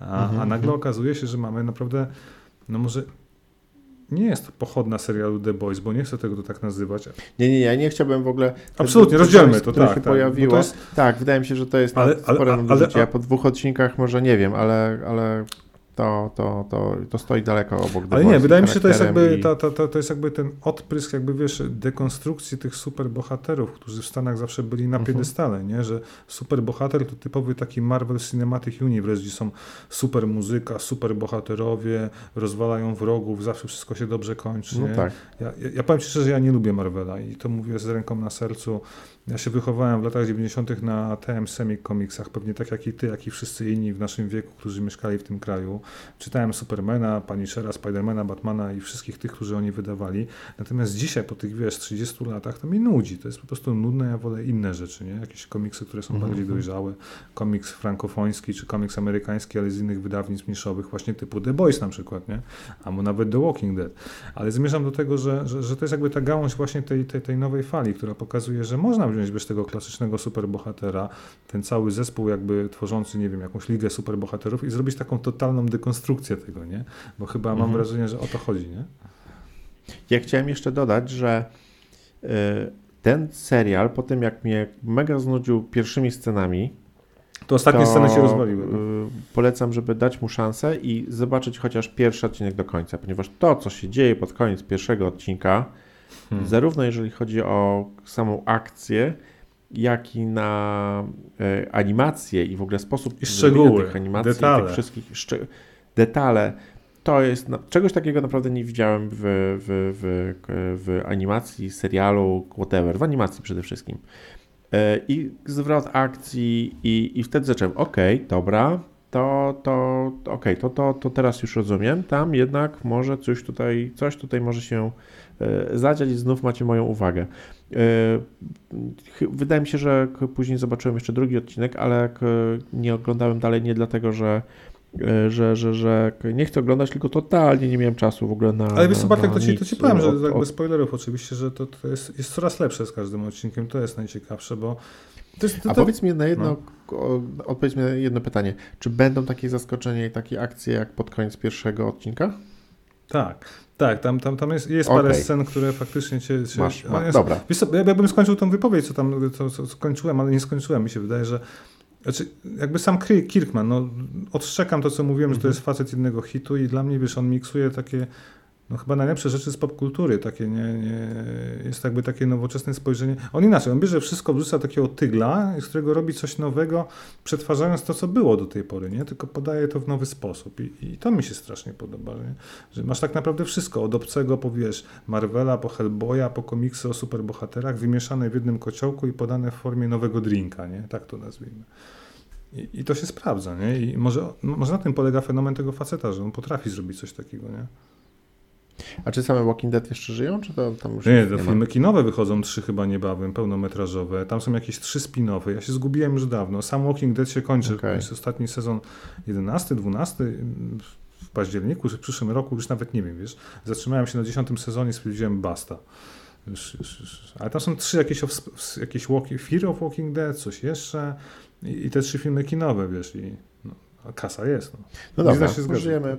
A nagle okazuje się, że mamy naprawdę, no może nie jest to pochodna serialu The Boys, bo nie chcę tego tak nazywać. Nie, ja nie chciałbym w ogóle... Absolutnie, rozdzielmy to, tak. Pojawiło. To jest... Tak, wydaje mi się, że to jest spore nadużycie. Ja po 2 odcinkach może nie wiem, ale... To stoi daleko obok. Ale nie, wydaje mi się, że to jest jakby ten odprysk, jakby wiesz, dekonstrukcji tych superbohaterów, którzy w Stanach zawsze byli na piedestale, nie? Że superbohater to typowy taki Marvel Cinematic Universe, gdzie są super muzyka, super bohaterowie, rozwalają wrogów, zawsze wszystko się dobrze kończy. No tak. Ja powiem ci szczerze, że ja nie lubię Marvela i to mówię z ręką na sercu. Ja się wychowałem w latach 90. na TM-Semi komiksach, pewnie tak jak i ty, jak i wszyscy inni w naszym wieku, którzy mieszkali w tym kraju. Czytałem Supermana, Punishera, Spidermana, Batmana i wszystkich tych, którzy oni wydawali. Natomiast dzisiaj po tych, wiesz, 30 latach to mnie nudzi. To jest po prostu nudne, ja wolę inne rzeczy, nie? Jakieś komiksy, które są bardziej dojrzałe. Komiks frankofoński czy komiks amerykański, ale z innych wydawnictw niszowych, właśnie typu The Boys na przykład, nie? Albo nawet The Walking Dead. Ale zmierzam do tego, że to jest jakby ta gałąź właśnie tej nowej fali, która pokazuje, że można wziąć bez tego klasycznego superbohatera, ten cały zespół jakby tworzący, nie wiem, jakąś ligę superbohaterów i zrobić taką totalną dekonstrukcję tego, nie? Bo chyba mam wrażenie, że o to chodzi, nie? Ja chciałem jeszcze dodać, że ten serial, po tym jak mnie mega znudził pierwszymi scenami, to ostatnie sceny się rozwaliły. Polecam, żeby dać mu szansę i zobaczyć chociaż pierwszy odcinek do końca, ponieważ to, co się dzieje pod koniec pierwszego odcinka, zarówno jeżeli chodzi o samą akcję, jak i na animację i w ogóle sposób zrobienia tych animacji, detale. Tych wszystkich detale, to jest, czegoś takiego naprawdę nie widziałem w animacji, serialu, whatever, w animacji przede wszystkim. I zwrot akcji i wtedy zacząłem, okej, dobra, to teraz już rozumiem, tam jednak może coś tutaj może się zadziać i znów macie moją uwagę. Wydaje mi się, że później zobaczyłem jeszcze drugi odcinek, ale nie oglądałem dalej nie dlatego, że nie chcę oglądać, tylko totalnie nie miałem czasu w ogóle na. Ale wiesz co, Bartek, to ci powiem, że bez spoilerów oczywiście, że to jest coraz lepsze z każdym odcinkiem, to jest najciekawsze, bo. To... A powiedz mi na jedno, odpowiedz mi na jedno pytanie. Czy będą takie zaskoczenia i takie akcje jak pod koniec pierwszego odcinka? Tak, tam jest parę scen, które faktycznie cię masz. Dobra. Wiesz co, ja bym skończył tą wypowiedź, co skończyłem, ale nie skończyłem. Mi się wydaje, że znaczy, jakby sam Kirkman, odszczekam to, co mówiłem, że to jest facet jednego hitu i dla mnie, wiesz, on miksuje takie, chyba najlepsze rzeczy z popkultury, takie jest jakby takie nowoczesne spojrzenie. On inaczej, on bierze wszystko, wrzuca takiego tygla, z którego robi coś nowego, przetwarzając to, co było do tej pory, nie? Tylko podaje to w nowy sposób i to mi się strasznie podoba, nie? Że masz tak naprawdę wszystko, od obcego po, wiesz, Marvela, po Hellboya, po komiksy o superbohaterach, wymieszane w jednym kociołku i podane w formie nowego drinka, nie? Tak to nazwijmy. I to się sprawdza, nie? I może na tym polega fenomen tego faceta, że on potrafi zrobić coś takiego, nie? A czy same Walking Dead jeszcze żyją? Czy to tam już nie, to filmy kinowe wychodzą 3 chyba niebawem, pełnometrażowe. Tam są jakieś 3 spin-offy. Ja się zgubiłem już dawno. Sam Walking Dead się kończy. Okay. Jest ostatni sezon 11, 12 w październiku, czy w przyszłym roku, już nawet nie wiem, wiesz. Zatrzymałem się na 10 sezonie, stwierdziłem basta. Już. Ale tam są 3 jakieś Fear of Walking Dead, coś jeszcze i te 3 filmy kinowe, wiesz, i... Kasa jest. No dobra, pożyjemy,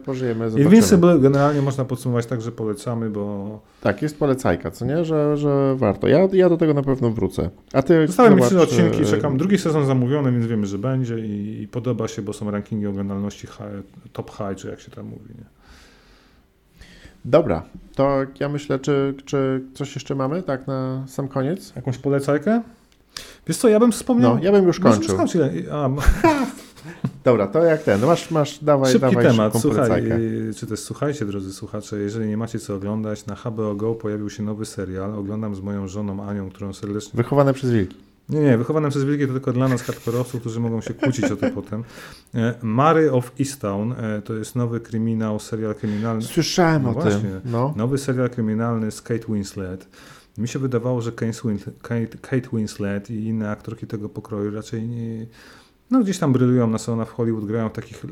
zobaczymy. Invincible generalnie można podsumować tak, że polecamy, bo... Tak, jest polecajka, co nie? Że warto. Ja do tego na pewno wrócę. A ty zostały mi 3 odcinki, czekam. Drugi sezon zamówiony, więc wiemy, że będzie i podoba się, bo są rankingi oglądalności top high, czy jak się tam mówi, nie? Dobra, to ja myślę, czy coś jeszcze mamy tak na sam koniec? Jakąś polecajkę? Wiesz co, ja bym wspomniał... No, ja bym już kończył. Dobra, to jak ten, masz dawaj temat, słuchaj, czy też słuchajcie, drodzy słuchacze, jeżeli nie macie co oglądać, na HBO Go pojawił się nowy serial, oglądam z moją żoną Anią, którą serdecznie... Wychowane przez wilki. Nie, Wychowane przez wilki to tylko dla nas hardkorowców, którzy mogą się kłócić o to potem. Mary of Easttown to jest nowy kryminał, serial kryminalny. Słyszałem o tym. No. Nowy serial kryminalny z Kate Winslet. Mi się wydawało, że Kate Winslet i inne aktorki tego pokroju raczej nie... Gdzieś tam brylują na salonach w Hollywood, grają w takich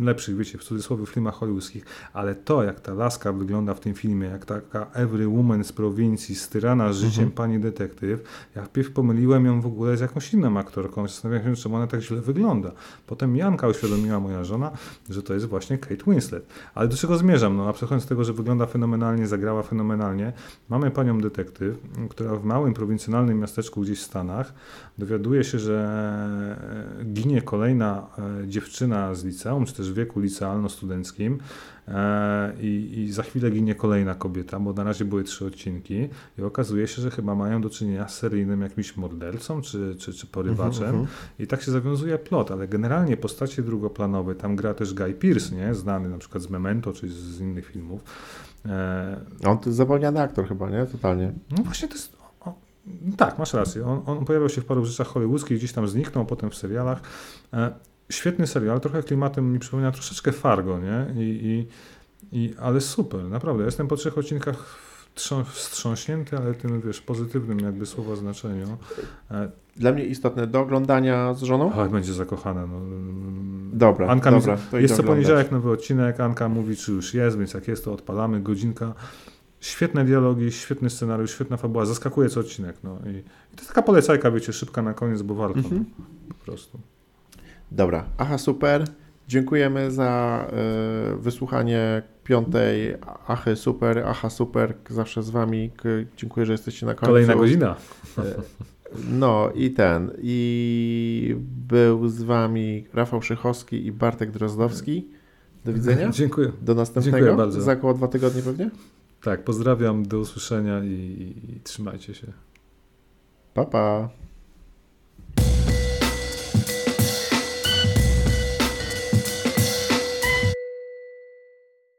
lepszych, wiecie, w cudzysłowie filmach hollywoodzkich, ale to, jak ta laska wygląda w tym filmie, jak taka every woman z prowincji, styrana życiem pani detektyw, ja wpierw pomyliłem ją w ogóle z jakąś inną aktorką, zastanawiałem się, czemu ona tak źle wygląda. Potem Janka uświadomiła, moja żona, że to jest właśnie Kate Winslet. Ale do czego zmierzam? A przechodząc do tego, że wygląda fenomenalnie, zagrała fenomenalnie, mamy panią detektyw, która w małym, prowincjonalnym miasteczku gdzieś w Stanach dowiaduje się, że ginie kolejna dziewczyna z liceum, czy też w wieku licealno-studenckim i za chwilę ginie kolejna kobieta, bo na razie były 3 odcinki i okazuje się, że chyba mają do czynienia z seryjnym jakimś mordercą czy porywaczem i tak się zawiązuje plot, ale generalnie postacie drugoplanowe, tam gra też Guy Pearce, nie? Znany na przykład z Memento czy z innych filmów. On to jest zapomniany aktor chyba, nie? Totalnie. No właśnie to jest... Tak, masz rację. On pojawiał się w paru rzeczach hollywoodzkich, gdzieś tam zniknął, potem w serialach. Świetny serial, trochę klimatem mi przypomina troszeczkę Fargo, nie? Ale super, naprawdę. Jestem po 3 odcinkach wstrząśnięty, ale tym, wiesz, pozytywnym jakby słowa znaczeniu. Dla mnie istotne do oglądania z żoną? Oj, będzie zakochana. No. Dobra, Anka dobra. Jest co poniedziałek nowy odcinek, Anka mówi, czy już jest, więc jak jest, to odpalamy, godzinka. Świetne dialogi, świetny scenariusz, świetna fabuła, zaskakuje co odcinek. I to taka polecajka, wiecie, szybka na koniec, bo warto. Po prostu. Dobra, Aha Super. Dziękujemy za wysłuchanie 5. Aha Super. Zawsze z wami. Dziękuję, że jesteście na końcu. Kolejna godzina. I był z wami Rafał Szychowski i Bartek Drozdowski. Do widzenia. Dziękuję. Do następnego. Dziękuję bardzo. Za około 2 tygodnie pewnie? Tak, pozdrawiam, do usłyszenia i trzymajcie się. Pa, pa.